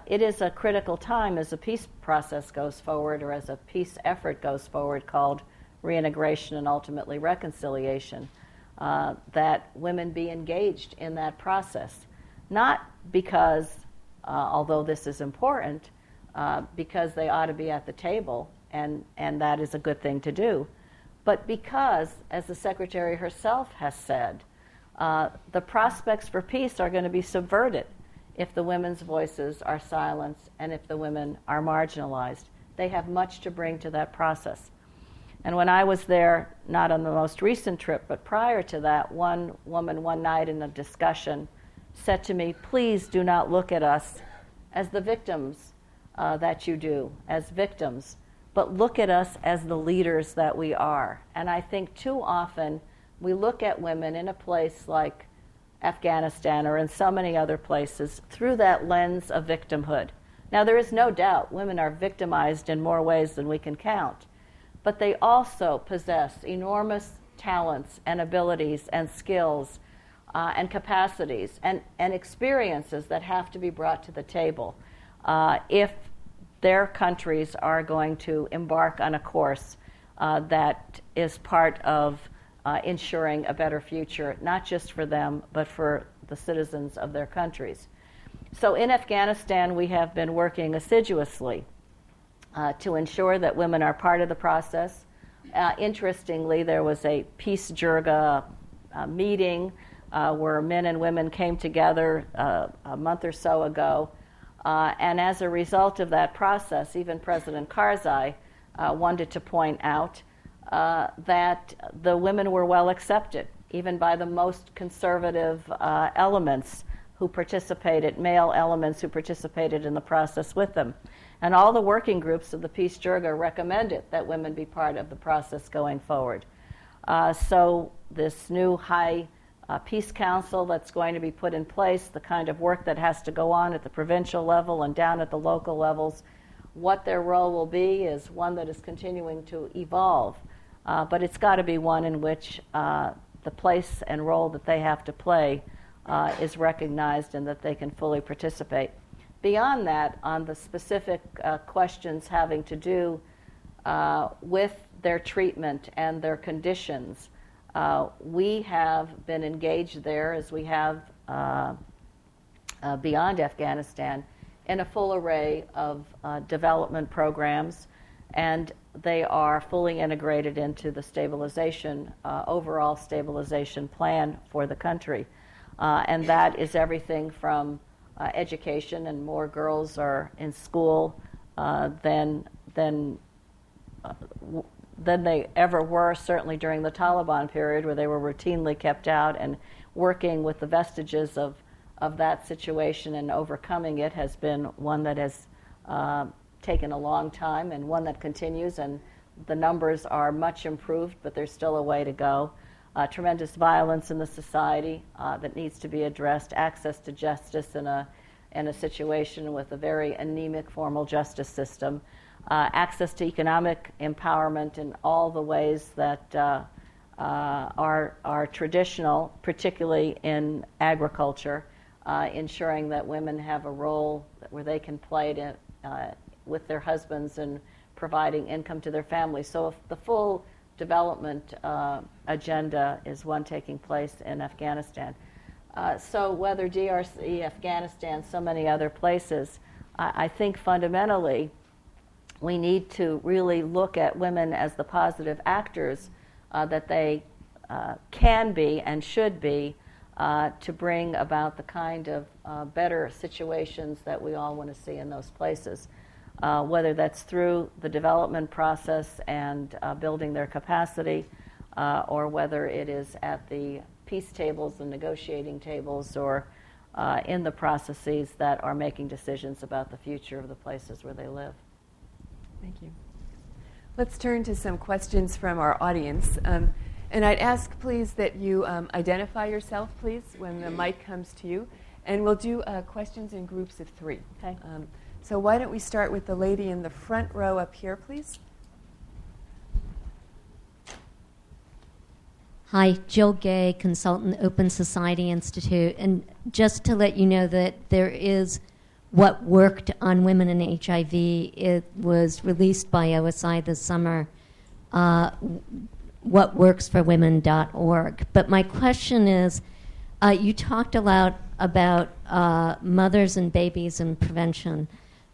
It is a critical time as the peace process goes forward, or as a peace effort goes forward, called reintegration and ultimately reconciliation, that women be engaged in that process. Not because, although this is important, because they ought to be at the table, and that is a good thing to do, but because, as the Secretary herself has said, the prospects for peace are going to be subverted if the women's voices are silenced and if the women are marginalized. They have much to bring to that process. And when I was there, not on the most recent trip, but prior to that, one woman one night in a discussion said to me, "Please do not look at us as the victims that you do, as victims, but look at us as the leaders that we are." And I think too often we look at women in a place like Afghanistan or in so many other places through that lens of victimhood. Now, there is no doubt women are victimized in more ways than we can count, but they also possess enormous talents and abilities and skills and capacities and experiences that have to be brought to the table if their countries are going to embark on a course that is part of ensuring a better future, not just for them, but for the citizens of their countries. So in Afghanistan, we have been working assiduously to ensure that women are part of the process. Interestingly, there was a Peace Jirga meeting where men and women came together a month or so ago. And as a result of that process, even President Karzai wanted to point out that the women were well accepted, even by the most conservative elements who participated, male elements who participated in the process with them. And all the working groups of the Peace Jirga recommended that women be part of the process going forward. So this new high peace council that's going to be put in place, the kind of work that has to go on at the provincial level and down at the local levels, what their role will be is one that is continuing to evolve. But it's got to be one in which the place and role that they have to play is recognized and that they can fully participate. Beyond that, on the specific questions having to do with their treatment and their conditions, we have been engaged there, as we have beyond Afghanistan, in a full array of development programs, and they are fully integrated into the stabilization, overall stabilization plan for the country. And that is everything from education, and more girls are in school than they ever were, certainly during the Taliban period, where they were routinely kept out. And working with the vestiges of that situation and overcoming it has been one that has taken a long time and one that continues. And the numbers are much improved, but there's still a way to go. Tremendous violence in the society that needs to be addressed, access to justice in a situation with a very anemic formal justice system, access to economic empowerment in all the ways that are traditional, particularly in agriculture, ensuring that women have a role where they can play to, with their husbands and providing income to their families. So if the full development agenda is one taking place in Afghanistan. So whether DRC, Afghanistan, so many other places, I think fundamentally we need to really look at women as the positive actors that they can be and should be to bring about the kind of better situations that we all want to see in those places. Whether that's through the development process and building their capacity, or whether it is at the peace tables and negotiating tables, or in the processes that are making decisions about the future of the places where they live. Thank you. Let's turn to some questions from our audience. And I'd ask, please, that you identify yourself, please, when the mic comes to you. And we'll do questions in groups of three. Okay. So why don't we start with the lady in the front row up here, please. Hi, Jill Gay, consultant, Open Society Institute. And just to let you know that there is what worked on women and HIV. It was released by OSI this summer, whatworksforwomen.org. But my question is, you talked a lot about mothers and babies and prevention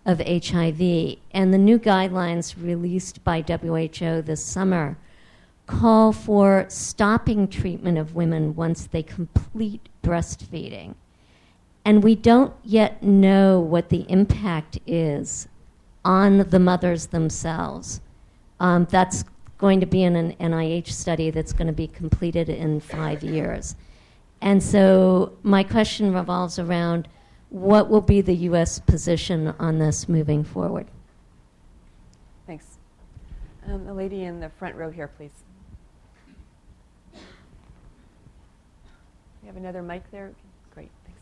of HIV. And the new guidelines released by WHO this summer call for stopping treatment of women once they complete breastfeeding. And we don't yet know what the impact is on the mothers themselves. That's going to be in an NIH study that's going to be completed in 5 years. And so my question revolves around what will be the U.S. position on this moving forward? Thanks. The lady in the front row here, please. We have another mic there. Great, thanks.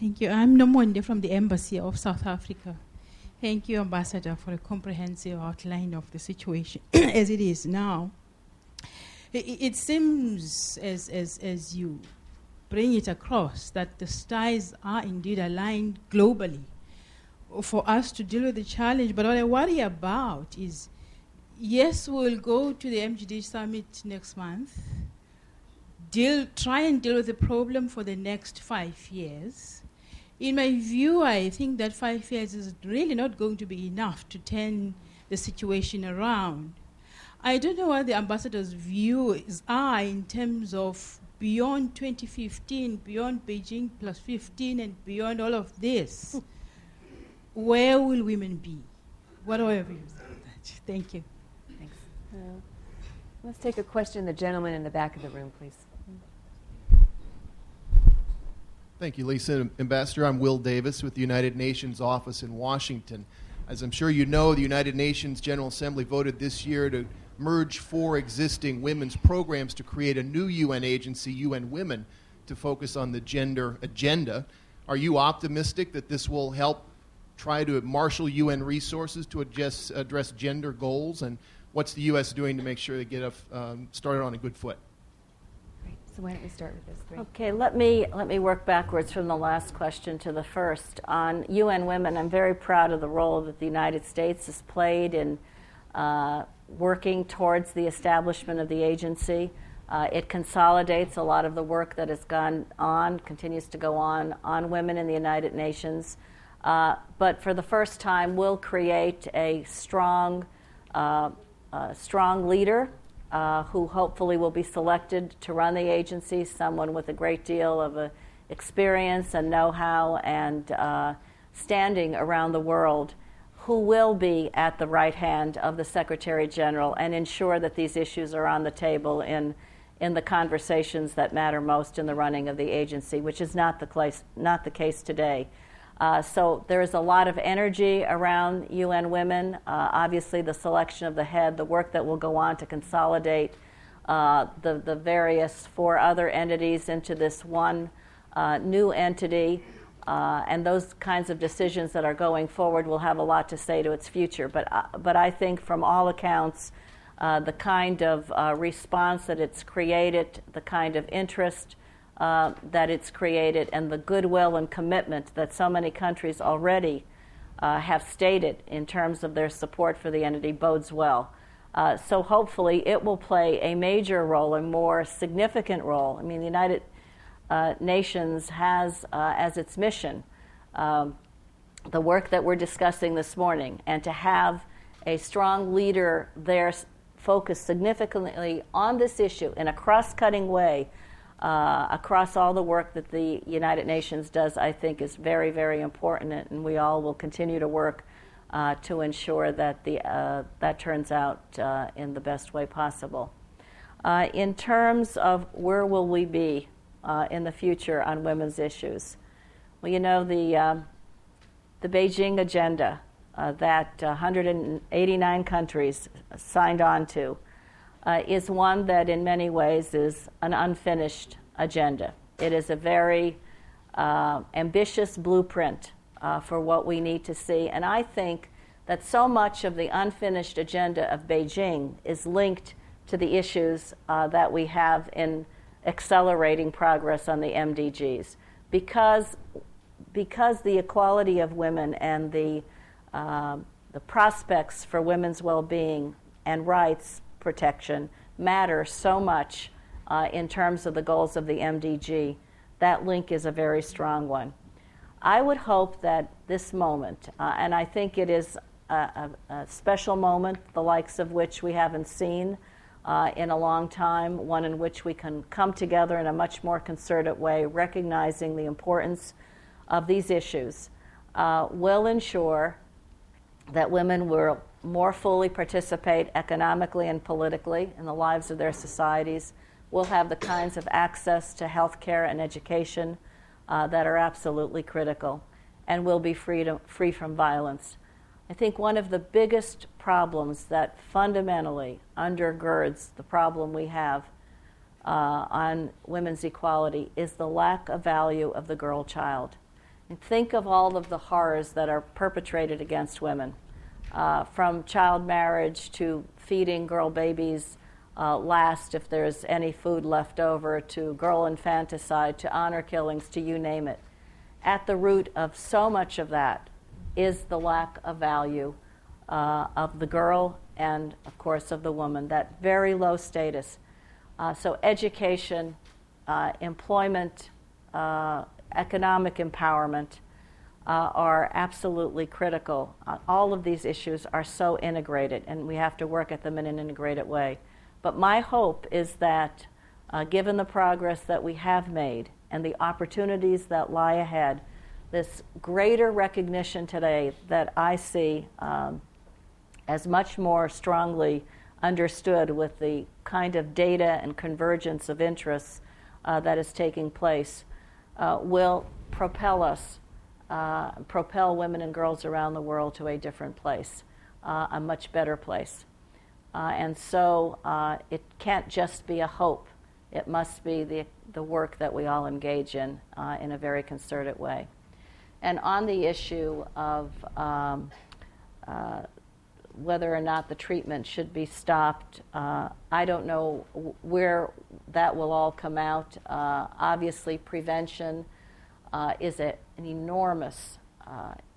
Thank you. I'm Nomonde from the Embassy of South Africa. Thank you, Ambassador, for a comprehensive outline of the situation as it is now. It seems, as you bring it across, that the stars are indeed aligned globally for us to deal with the challenge. But what I worry about is, yes, we'll go to the MDG summit next month, try and deal with the problem for the next 5 years. In my view, I think that 5 years is really not going to be enough to turn the situation around. I don't know what the ambassador's views are in terms of beyond 2015, beyond Beijing plus 15, and beyond all of this. Where will women be? What are your views on that? Thank you. Thanks. Let's take a question, the gentleman in the back of the room, please. Thank you, Lisa. Ambassador, I'm Will Davis with the United Nations office in Washington. As I'm sure you know, the United Nations General Assembly voted this year to merge 4 existing women's programs to create a new UN agency, UN Women, to focus on the gender agenda. Are you optimistic that this will help try to marshal UN resources to address gender goals? And what's the U.S. doing to make sure they get started on a good foot? So why don't we start with this three? Okay, let me work backwards from the last question to the first. On UN Women, I'm very proud of the role that the United States has played in working towards the establishment of the agency. It consolidates a lot of the work that has gone on, continues to go on women in the United Nations. But for the first time, we'll create a strong leader who hopefully will be selected to run the agency, someone with a great deal of experience and know-how and standing around the world, who will be at the right hand of the Secretary General and ensure that these issues are on the table in the conversations that matter most in the running of the agency, which is not the case today. So there is a lot of energy around UN Women. Obviously, the selection of the head, the work that will go on to consolidate the various 4 other entities into this one new entity, And those kinds of decisions that are going forward will have a lot to say to its future. But I think from all accounts, the kind of response that it's created, the kind of interest that it's created, and the goodwill and commitment that so many countries already have stated in terms of their support for the entity bodes well. So hopefully it will play a major role, a more significant role. I mean, the United Nations has as its mission the work that we're discussing this morning, and to have a strong leader there focused significantly on this issue in a cross-cutting way across all the work that the United Nations does, I think is very, very important, and we all will continue to work to ensure that that turns out in the best way possible. In terms of where will we be in the future on women's issues, well, you know, the Beijing agenda that 189 countries signed on to is one that in many ways is an unfinished agenda. It is a very ambitious blueprint for what we need to see. And I think that so much of the unfinished agenda of Beijing is linked to the issues that we have in accelerating progress on the MDGs. Because the equality of women and the prospects for women's well-being and rights protection matter so much in terms of the goals of the MDG, that link is a very strong one. I would hope that this moment, and I think it is a special moment, the likes of which we haven't seen in a long time, one in which we can come together in a much more concerted way, recognizing the importance of these issues, will ensure that women will more fully participate economically and politically in the lives of their societies, will have the kinds of access to health care and education that are absolutely critical, and will be free from violence. I think one of the biggest problems that fundamentally undergirds the problem we have on women's equality is the lack of value of the girl child. And think of all of the horrors that are perpetrated against women, from child marriage to feeding girl babies last if there's any food left over, to girl infanticide, to honor killings, to you name it. At the root of so much of that is the lack of value of the girl and, of course, of the woman, that very low status. So education, employment, economic empowerment are absolutely critical. All of these issues are so integrated, and we have to work at them in an integrated way. But my hope is that, given the progress that we have made and the opportunities that lie ahead, this greater recognition today that I see as much more strongly understood with the kind of data and convergence of interests that is taking place, will propel us, propel women and girls around the world to a different place, a much better place. And so it can't just be a hope. It must be the work that we all engage in a very concerted way. And on the issue of whether or not the treatment should be stopped, I don't know where that will all come out. Obviously, prevention is an enormous,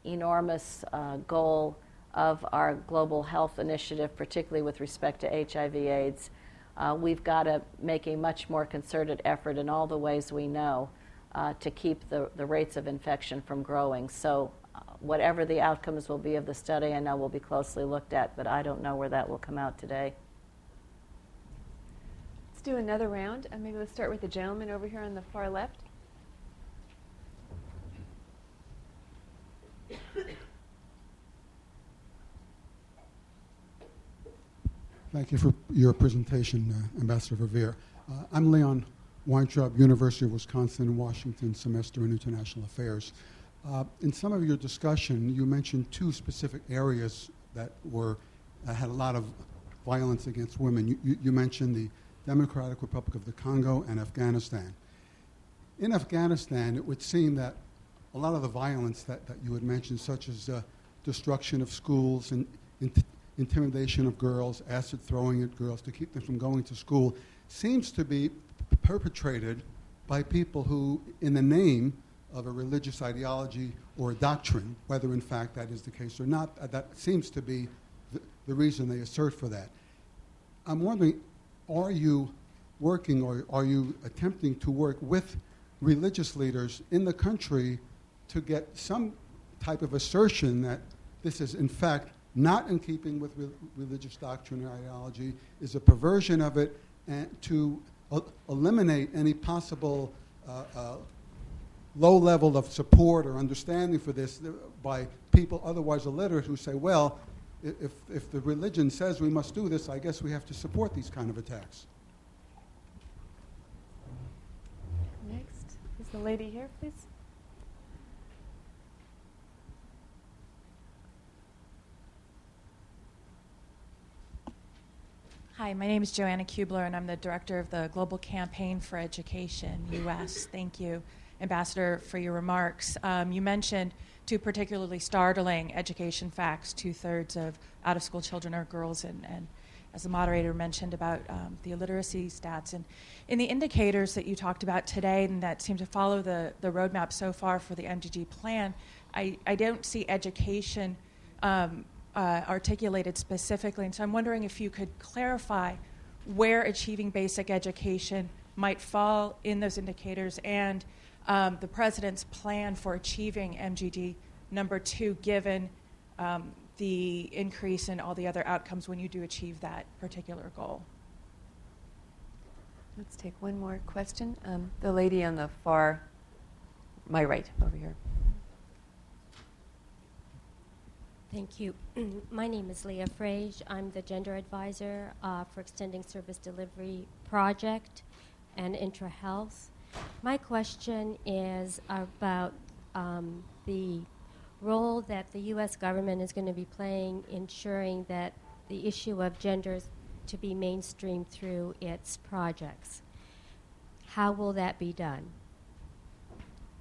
enormous goal of our Global Health Initiative, particularly with respect to HIV/AIDS. We've got to make a much more concerted effort in all the ways we know to keep the rates of infection from growing. So whatever the outcomes will be of the study, I know will be closely looked at, but I don't know where that will come out today. Let's do another round, and maybe let's start with the gentleman over here on the far left. Thank you for your presentation, Ambassador Verveer. I'm Leon Weintraub, University of Wisconsin-Washington Semester in International Affairs. In some of your discussion, you mentioned two specific areas that had a lot of violence against women. You mentioned the Democratic Republic of the Congo and Afghanistan. In Afghanistan, it would seem that a lot of the violence that you had mentioned, such as destruction of schools and intimidation of girls, acid throwing at girls to keep them from going to school, seems to be perpetrated by people who, in the name of a religious ideology or a doctrine, whether in fact that is the case or not, that seems to be the reason they assert for that. I'm wondering, are you working or are you attempting to work with religious leaders in the country to get some type of assertion that this is in fact not in keeping with religious doctrine or ideology, is a perversion of it, and to eliminate any possible low level of support or understanding for this by people otherwise illiterate who say, well, if the religion says we must do this, I guess we have to support these kind of attacks. Next is the lady here, please. Hi, my name is Joanna Kubler, and I'm the director of the Global Campaign for Education, U.S. Thank you, Ambassador, for your remarks. You mentioned two particularly startling education facts. 2/3 of out-of-school children are girls, and as the moderator mentioned about the illiteracy stats. And in the indicators that you talked about today and that seem to follow the roadmap so far for the MDG plan, I don't see education articulated specifically. And so I'm wondering if you could clarify where achieving basic education might fall in those indicators and the President's plan for achieving MDG number 2, given the increase in all the other outcomes when you do achieve that particular goal. Let's take one more question. The lady on the far, my right, over here. Thank you. My name is Leah Frage. I'm the Gender Advisor for Extending Service Delivery Project and IntraHealth. My question is about the role that the U.S. government is going to be playing ensuring that the issue of gender is to be mainstreamed through its projects. How will that be done?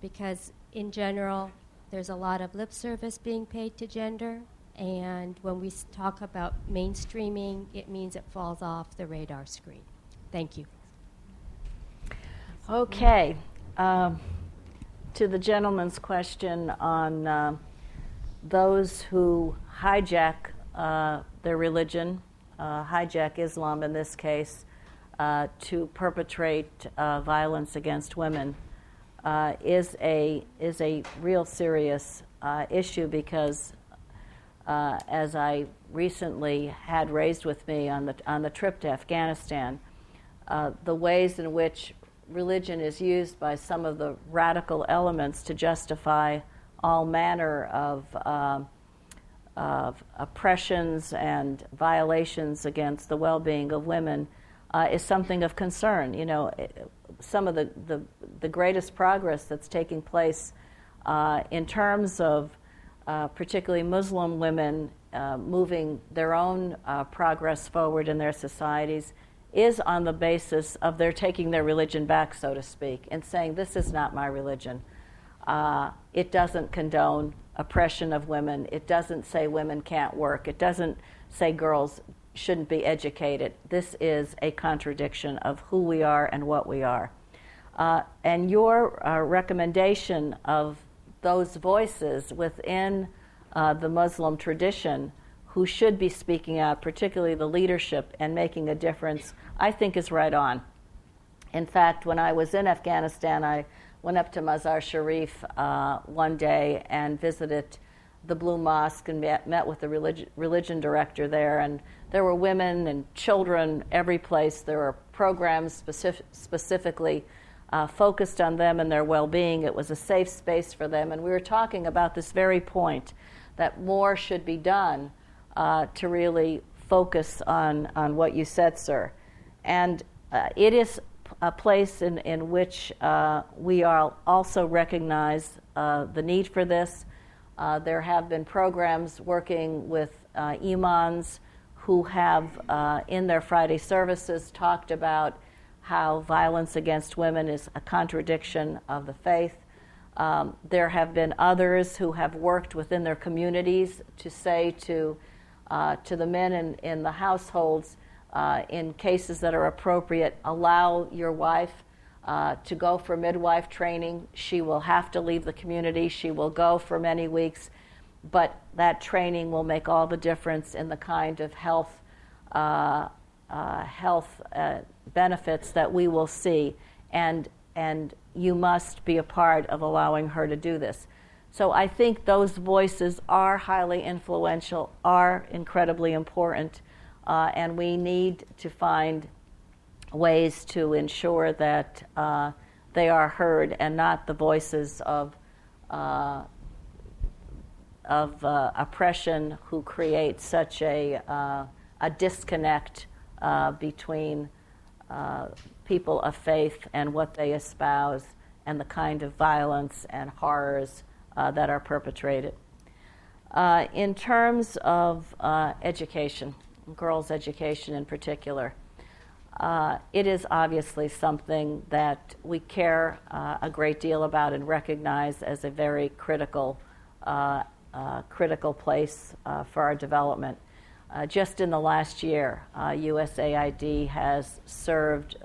Because in general, there's a lot of lip service being paid to gender, and when we talk about mainstreaming, it means it falls off the radar screen. Thank you. Okay. To the gentleman's question on those who hijack their religion, hijack Islam in this case, to perpetrate violence against women. Is a real serious issue because, as I recently had raised with me on the trip to Afghanistan, the ways in which religion is used by some of the radical elements to justify all manner of oppressions and violations against the well-being of women is something of concern. You know, some of the greatest progress that's taking place in terms of particularly Muslim women moving their own progress forward in their societies is on the basis of their taking their religion back, so to speak, and saying, this is not my religion. It doesn't condone oppression of women. It doesn't say women can't work. It doesn't say girls shouldn't be educated. This is a contradiction of who we are and what we are. And your recommendation of those voices within the Muslim tradition who should be speaking out, particularly the leadership, and making a difference, I think is right on. In fact, when I was in Afghanistan, I went up to Mazar Sharif one day and visited the Blue Mosque and met with the religion director there. And there were women and children every place. There were programs specifically focused on them and their well-being. It was a safe space for them. And we were talking about this very point, that more should be done to really focus on what you said, sir. And it is a place in which we all also recognize the need for this. There have been programs working with imams who have, in their Friday services, talked about how violence against women is a contradiction of the faith. There have been others who have worked within their communities to say to the men in the households, in cases that are appropriate, allow your wife to go for midwife training. She will have to leave the community. She will go for many weeks, but that training will make all the difference in the kind of health benefits that we will see, and you must be a part of allowing her to do this. So I think those voices are highly influential, are incredibly important, and we need to find ways to ensure that they are heard and not the voices of oppression who create such a disconnect between people of faith and what they espouse and the kind of violence and horrors that are perpetrated. In terms of education, girls' education in particular, it is obviously something that we care a great deal about and recognize as a very critical place for our development. Just in the last year, USAID has served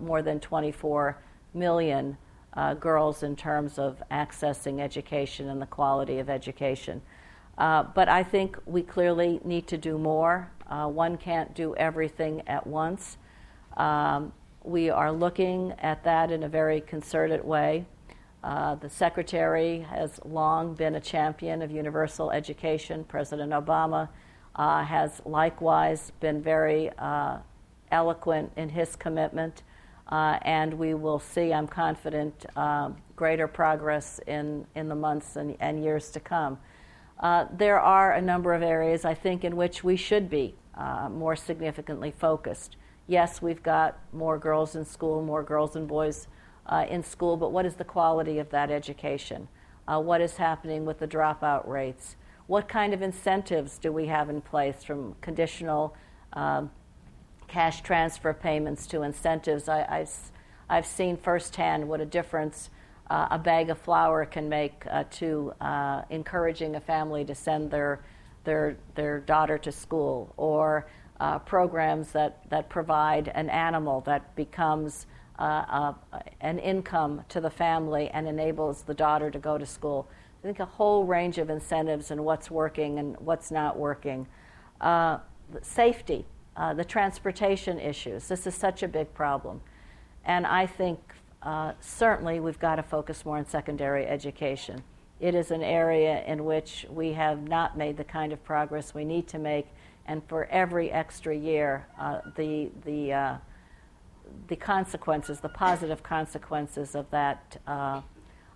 more than 24 million girls in terms of accessing education and the quality of education. But I think we clearly need to do more. One can't do everything at once. We are looking at that in a very concerted way. The Secretary has long been a champion of universal education. President Obama has likewise been very eloquent in his commitment, and we will see, I'm confident, greater progress in the months and years to come. There are a number of areas, I think, in which we should be more significantly focused. Yes, we've got more girls in school, more girls and boys in school, but what is the quality of that education? What is happening with the dropout rates? What kind of incentives do we have in place, from conditional cash transfer payments to incentives? I've seen firsthand what a difference a bag of flour can make to encouraging a family to send their daughter to school, or programs that provide an animal that becomes an income to the family and enables the daughter to go to school. I think a whole range of incentives and what's working and what's not working. Safety, the transportation issues. This is such a big problem. And I think certainly we've got to focus more on secondary education. It is an area in which we have not made the kind of progress we need to make, and for every extra year, the consequences, the positive consequences of that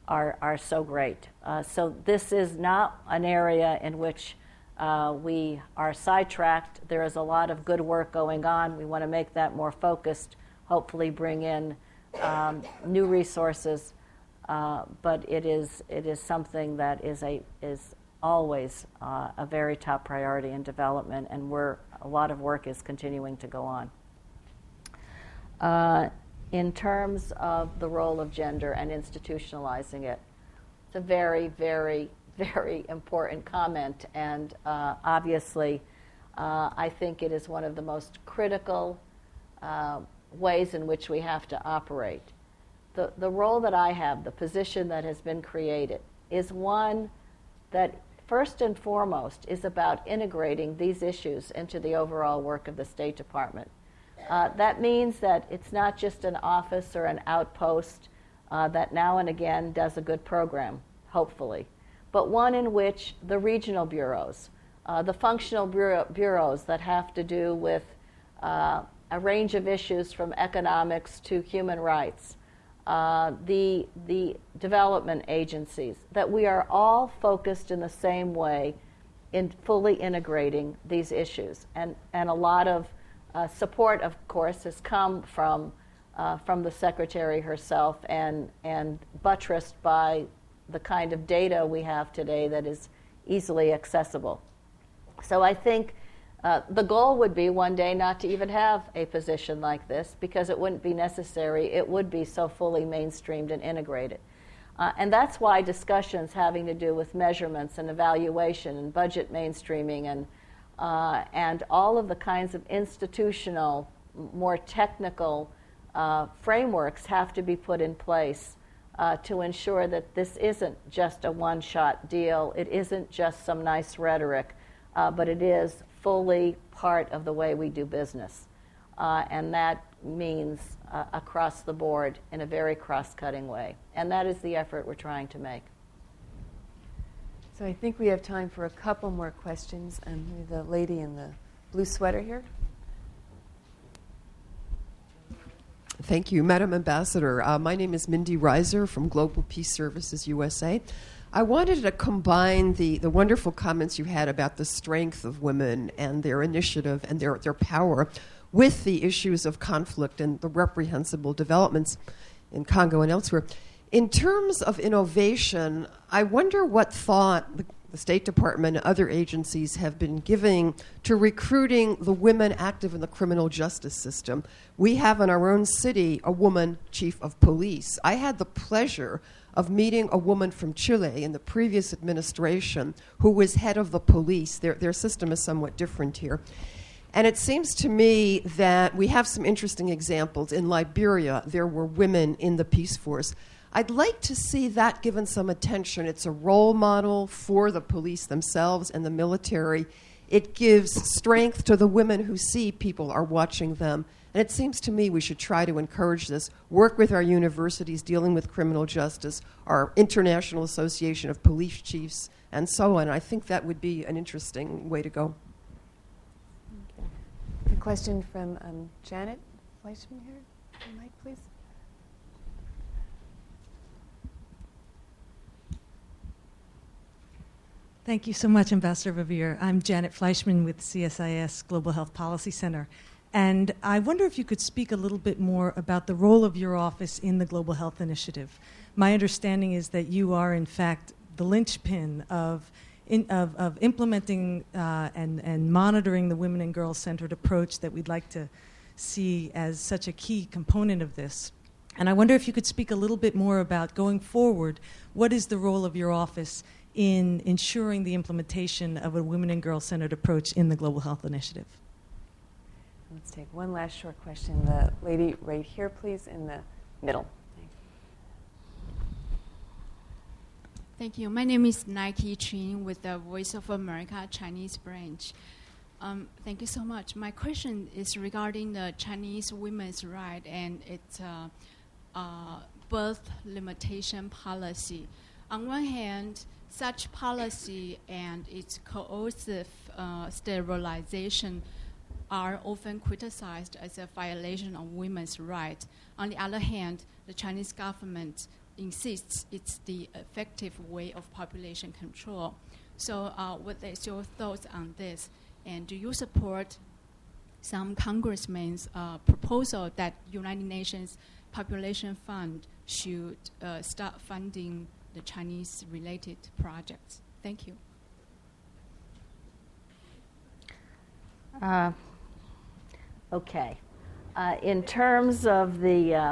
are so great. So this is not an area in which we are sidetracked. There is a lot of good work going on. We want to make that more focused, hopefully bring in new resources, but it is something that is always a very top priority in development, and a lot of work is continuing to go on. In terms of the role of gender and institutionalizing it, it's a very, very, very important comment, and obviously I think it is one of the most critical ways in which we have to operate. The role that I have, the position that has been created, is one that first and foremost is about integrating these issues into the overall work of the State Department. That means that it's not just an office or an outpost that now and again does a good program, hopefully, but one in which the regional bureaus, the functional bureaus that have to do with a range of issues from economics to human rights, the development agencies, that we are all focused in the same way in fully integrating these issues. And a lot of support, of course, has come from the Secretary herself, and buttressed by the kind of data we have today that is easily accessible. So I think the goal would be one day not to even have a position like this, because it wouldn't be necessary. It would be so fully mainstreamed and integrated. And that's why discussions having to do with measurements and evaluation and budget mainstreaming and all of the kinds of institutional, more technical frameworks have to be put in place to ensure that this isn't just a one-shot deal, it isn't just some nice rhetoric, but it is fully part of the way we do business. And that means across the board in a very cross-cutting way. And that is the effort we're trying to make. So I think we have time for a couple more questions. The lady in the blue sweater here. Thank you, Madam Ambassador. My name is Mindy Reiser from Global Peace Services USA. I wanted to combine the wonderful comments you had about the strength of women and their initiative and their power with the issues of conflict and the reprehensible developments in Congo and elsewhere. In terms of innovation, I wonder what thought the State Department and other agencies have been giving to recruiting the women active in the criminal justice system. We have in our own city a woman chief of police. I had the pleasure of meeting a woman from Chile in the previous administration who was head of the police. Their system is somewhat different here. And it seems to me that we have some interesting examples. In Liberia, there were women in the peace force. I'd like to see that given some attention. It's a role model for the police themselves and the military. It gives strength to the women who see people are watching them. And it seems to me we should try to encourage this, work with our universities dealing with criminal justice, our International Association of Police Chiefs, and so on. I think that would be an interesting way to go. A question from Janet Fleischman here. The mic, please. Thank you so much, Ambassador Verveer. I'm Janet Fleischman with CSIS Global Health Policy Center. And I wonder if you could speak a little bit more about the role of your office in the Global Health Initiative. My understanding is that you are, in fact, the linchpin of implementing and monitoring the women and girls-centered approach that we'd like to see as such a key component of this. And I wonder if you could speak a little bit more about, going forward, what is the role of your office in ensuring the implementation of a women and girls-centered approach in the Global Health Initiative? Let's take one last short question. The lady right here, please, in the middle. Thank you. My name is Nike Chin with the Voice of America Chinese branch. Thank you so much. My question is regarding the Chinese women's right and its birth limitation policy. On one hand, such policy and its coercive sterilization are often criticized as a violation of women's rights. On the other hand, the Chinese government insists it's the effective way of population control. So what is your thoughts on this? And do you support some congressman's proposal that United Nations Population Fund should start funding the Chinese-related projects? Thank you. Okay. In terms of the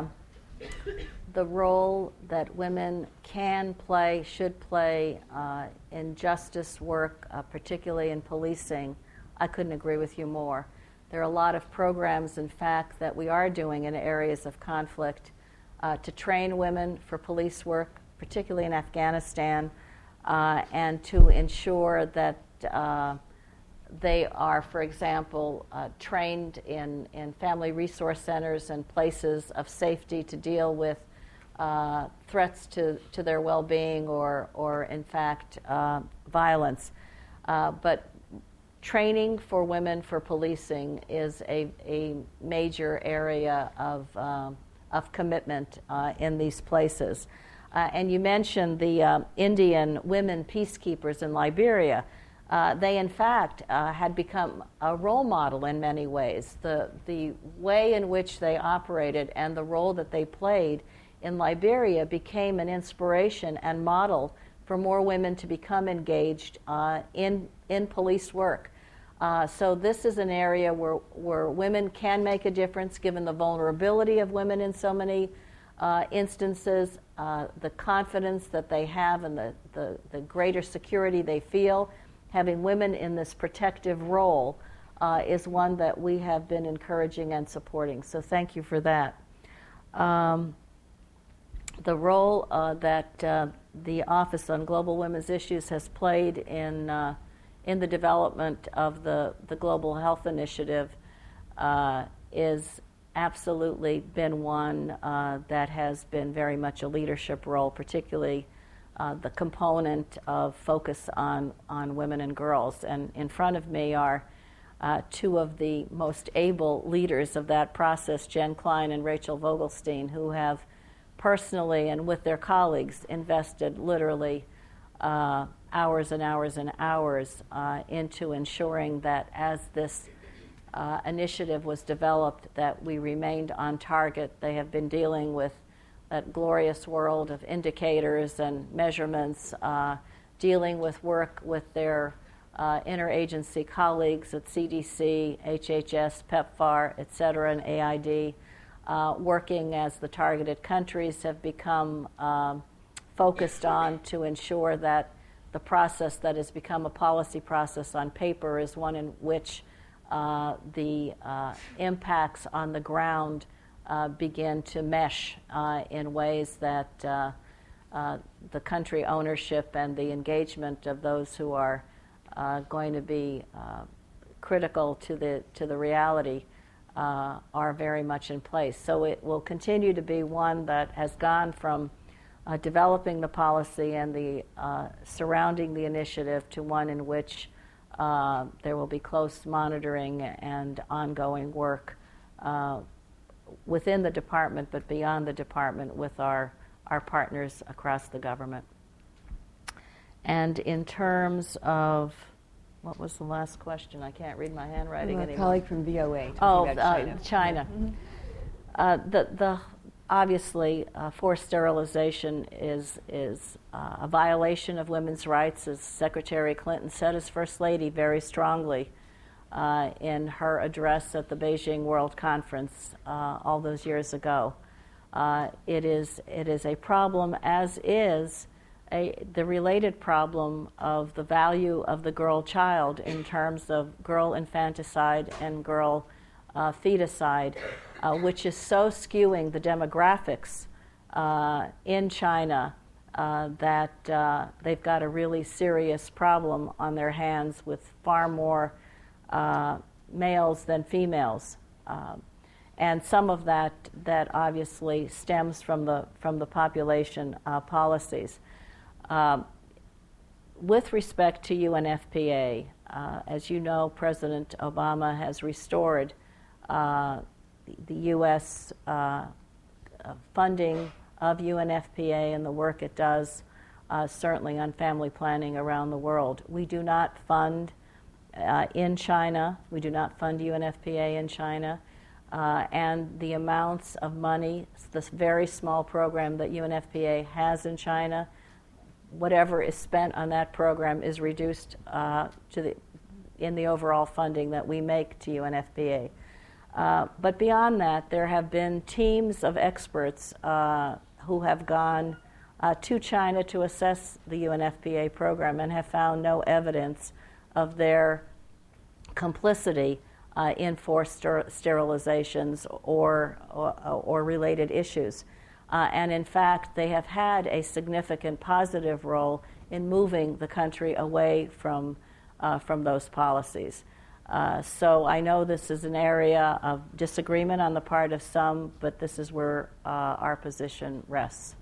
role that women can play, should play in justice work, particularly in policing, I couldn't agree with you more. There are a lot of programs, in fact, that we are doing in areas of conflict to train women for police work, particularly in Afghanistan, and to ensure that they are, for example, trained in family resource centers and places of safety to deal with threats to their well-being or in fact, violence. But training for women for policing is a major area of commitment in these places. And you mentioned the Indian women peacekeepers in Liberia. They, in fact, had become a role model in many ways. The way in which they operated and the role that they played in Liberia became an inspiration and model for more women to become engaged in police work. So this is an area where women can make a difference, given the vulnerability of women in so many instances, the confidence that they have and the greater security they feel, having women in this protective role is one that we have been encouraging and supporting. So thank you for that. The role that the Office on Global Women's Issues has played in the development of the Global Health Initiative is absolutely been one that has been very much a leadership role, particularly the component of focus on women and girls. And in front of me are two of the most able leaders of that process, Jen Klein and Rachel Vogelstein, who have personally and with their colleagues invested literally hours and hours and hours into ensuring that as this initiative was developed, that we remained on target. They have been dealing with that glorious world of indicators and measurements, dealing with work with their interagency colleagues at CDC, HHS, PEPFAR, et cetera, and AID, working as the targeted countries have become focused on to ensure that the process that has become a policy process on paper is one in which the impacts on the ground begin to mesh in ways that the country ownership and the engagement of those who are going to be critical to the reality are very much in place. So it will continue to be one that has gone from developing the policy and the surrounding the initiative to one in which there will be close monitoring and ongoing work within the department, but beyond the department with our partners across the government. And in terms of, what was the last question? I can't read my handwriting anymore. A colleague from VOA talking about China. China. Mm-hmm. The obviously, forced sterilization is a violation of women's rights, as Secretary Clinton said, as First Lady, very strongly in her address at the Beijing World Conference all those years ago. It is a problem, as is the related problem of the value of the girl child in terms of girl infanticide and girl feticide, which is so skewing the demographics in China that they've got a really serious problem on their hands with far more males than females, and some of that obviously stems from the population policies. With respect to UNFPA, as you know, President Obama has restored the U.S. Funding of UNFPA and the work it does, certainly on family planning around the world. We do not fund in China. We do not fund UNFPA in China. And the amounts of money, this very small program that UNFPA has in China, whatever is spent on that program is reduced in the overall funding that we make to UNFPA. But beyond that, there have been teams of experts who have gone to China to assess the UNFPA program and have found no evidence of their complicity in forced sterilizations or related issues. And in fact, they have had a significant positive role in moving the country away from those policies. So I know this is an area of disagreement on the part of some, but this is where our position rests.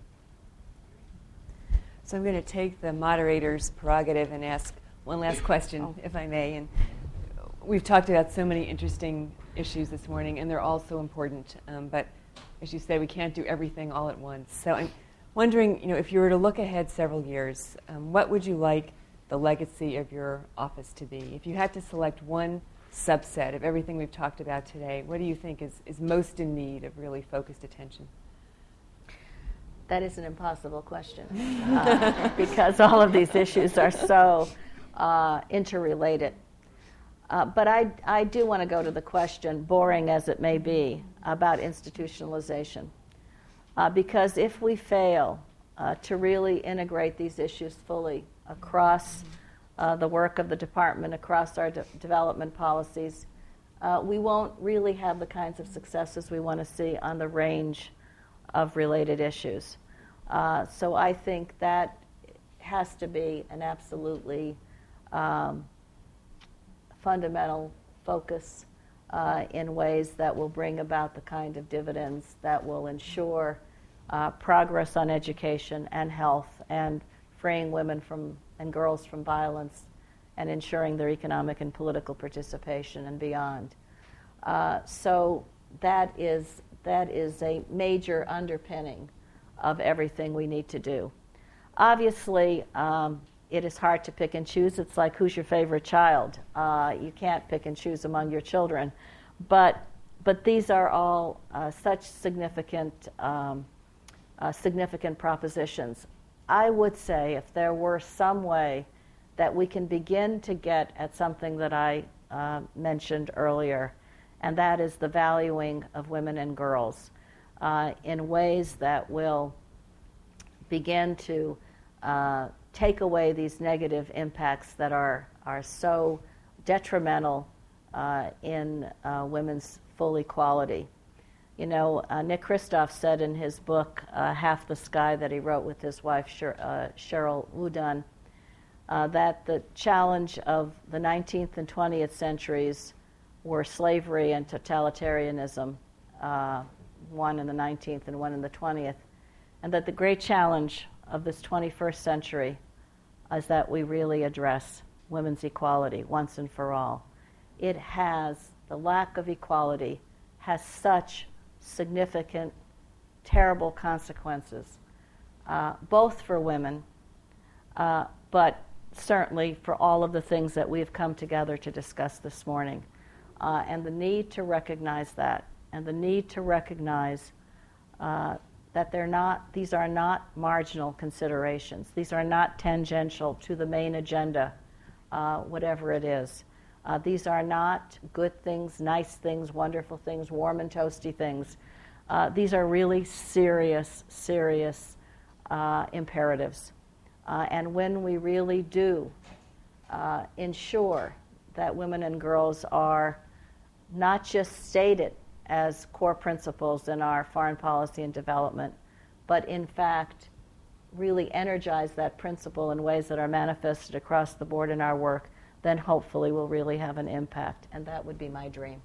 So I'm going to take the moderator's prerogative and ask one last question, if I may. And we've talked about so many interesting issues this morning, and they're all so important. But as you say, we can't do everything all at once. So I'm wondering, if you were to look ahead several years, what would you like the legacy of your office to be? If you had to select one subset of everything we've talked about today, what do you think is most in need of really focused attention? That is an impossible question because all of these issues are so interrelated. But I do want to go to the question, boring as it may be, about institutionalization. because if we fail to really integrate these issues fully across the work of the department, across our development policies, we won't really have the kinds of successes we want to see on the range of related issues. So I think that has to be an absolutely fundamental focus in ways that will bring about the kind of dividends that will ensure progress on education and health and freeing women from and girls from violence and ensuring their economic and political participation and beyond. So that is a major underpinning of everything we need to do. Obviously, it is hard to pick and choose. It's like, who's your favorite child? You can't pick and choose among your children. But these are all such significant propositions. I would say if there were some way that we can begin to get at something that I mentioned earlier, and that is the valuing of women and girls in ways that will begin to take away these negative impacts that are so detrimental in women's full equality. You know, Nick Kristof said in his book, Half the Sky, that he wrote with his wife, Cheryl Wudunn, that the challenge of the 19th and 20th centuries were slavery and totalitarianism, one in the 19th and one in the 20th, and that the great challenge of this 21st century is that we really address women's equality once and for all. The lack of equality has such significant, terrible consequences, both for women, but certainly for all of the things that we've come together to discuss this morning. And the need to recognize that, and the need to recognize that these are not marginal considerations. These are not tangential to the main agenda, whatever it is. These are not good things, nice things, wonderful things, warm and toasty things. These are really serious, serious imperatives. And when we really do ensure that women and girls are not just stated as core principles in our foreign policy and development, but in fact really energize that principle in ways that are manifested across the board in our work, then hopefully we'll really have an impact. And that would be my dream.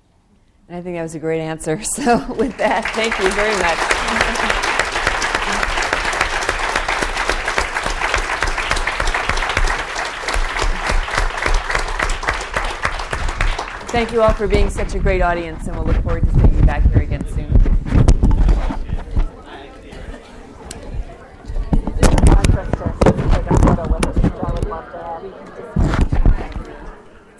And I think that was a great answer. So with that, thank you very much. Thank you all for being such a great audience, and we'll look forward to seeing you back here again soon. I would love to have you.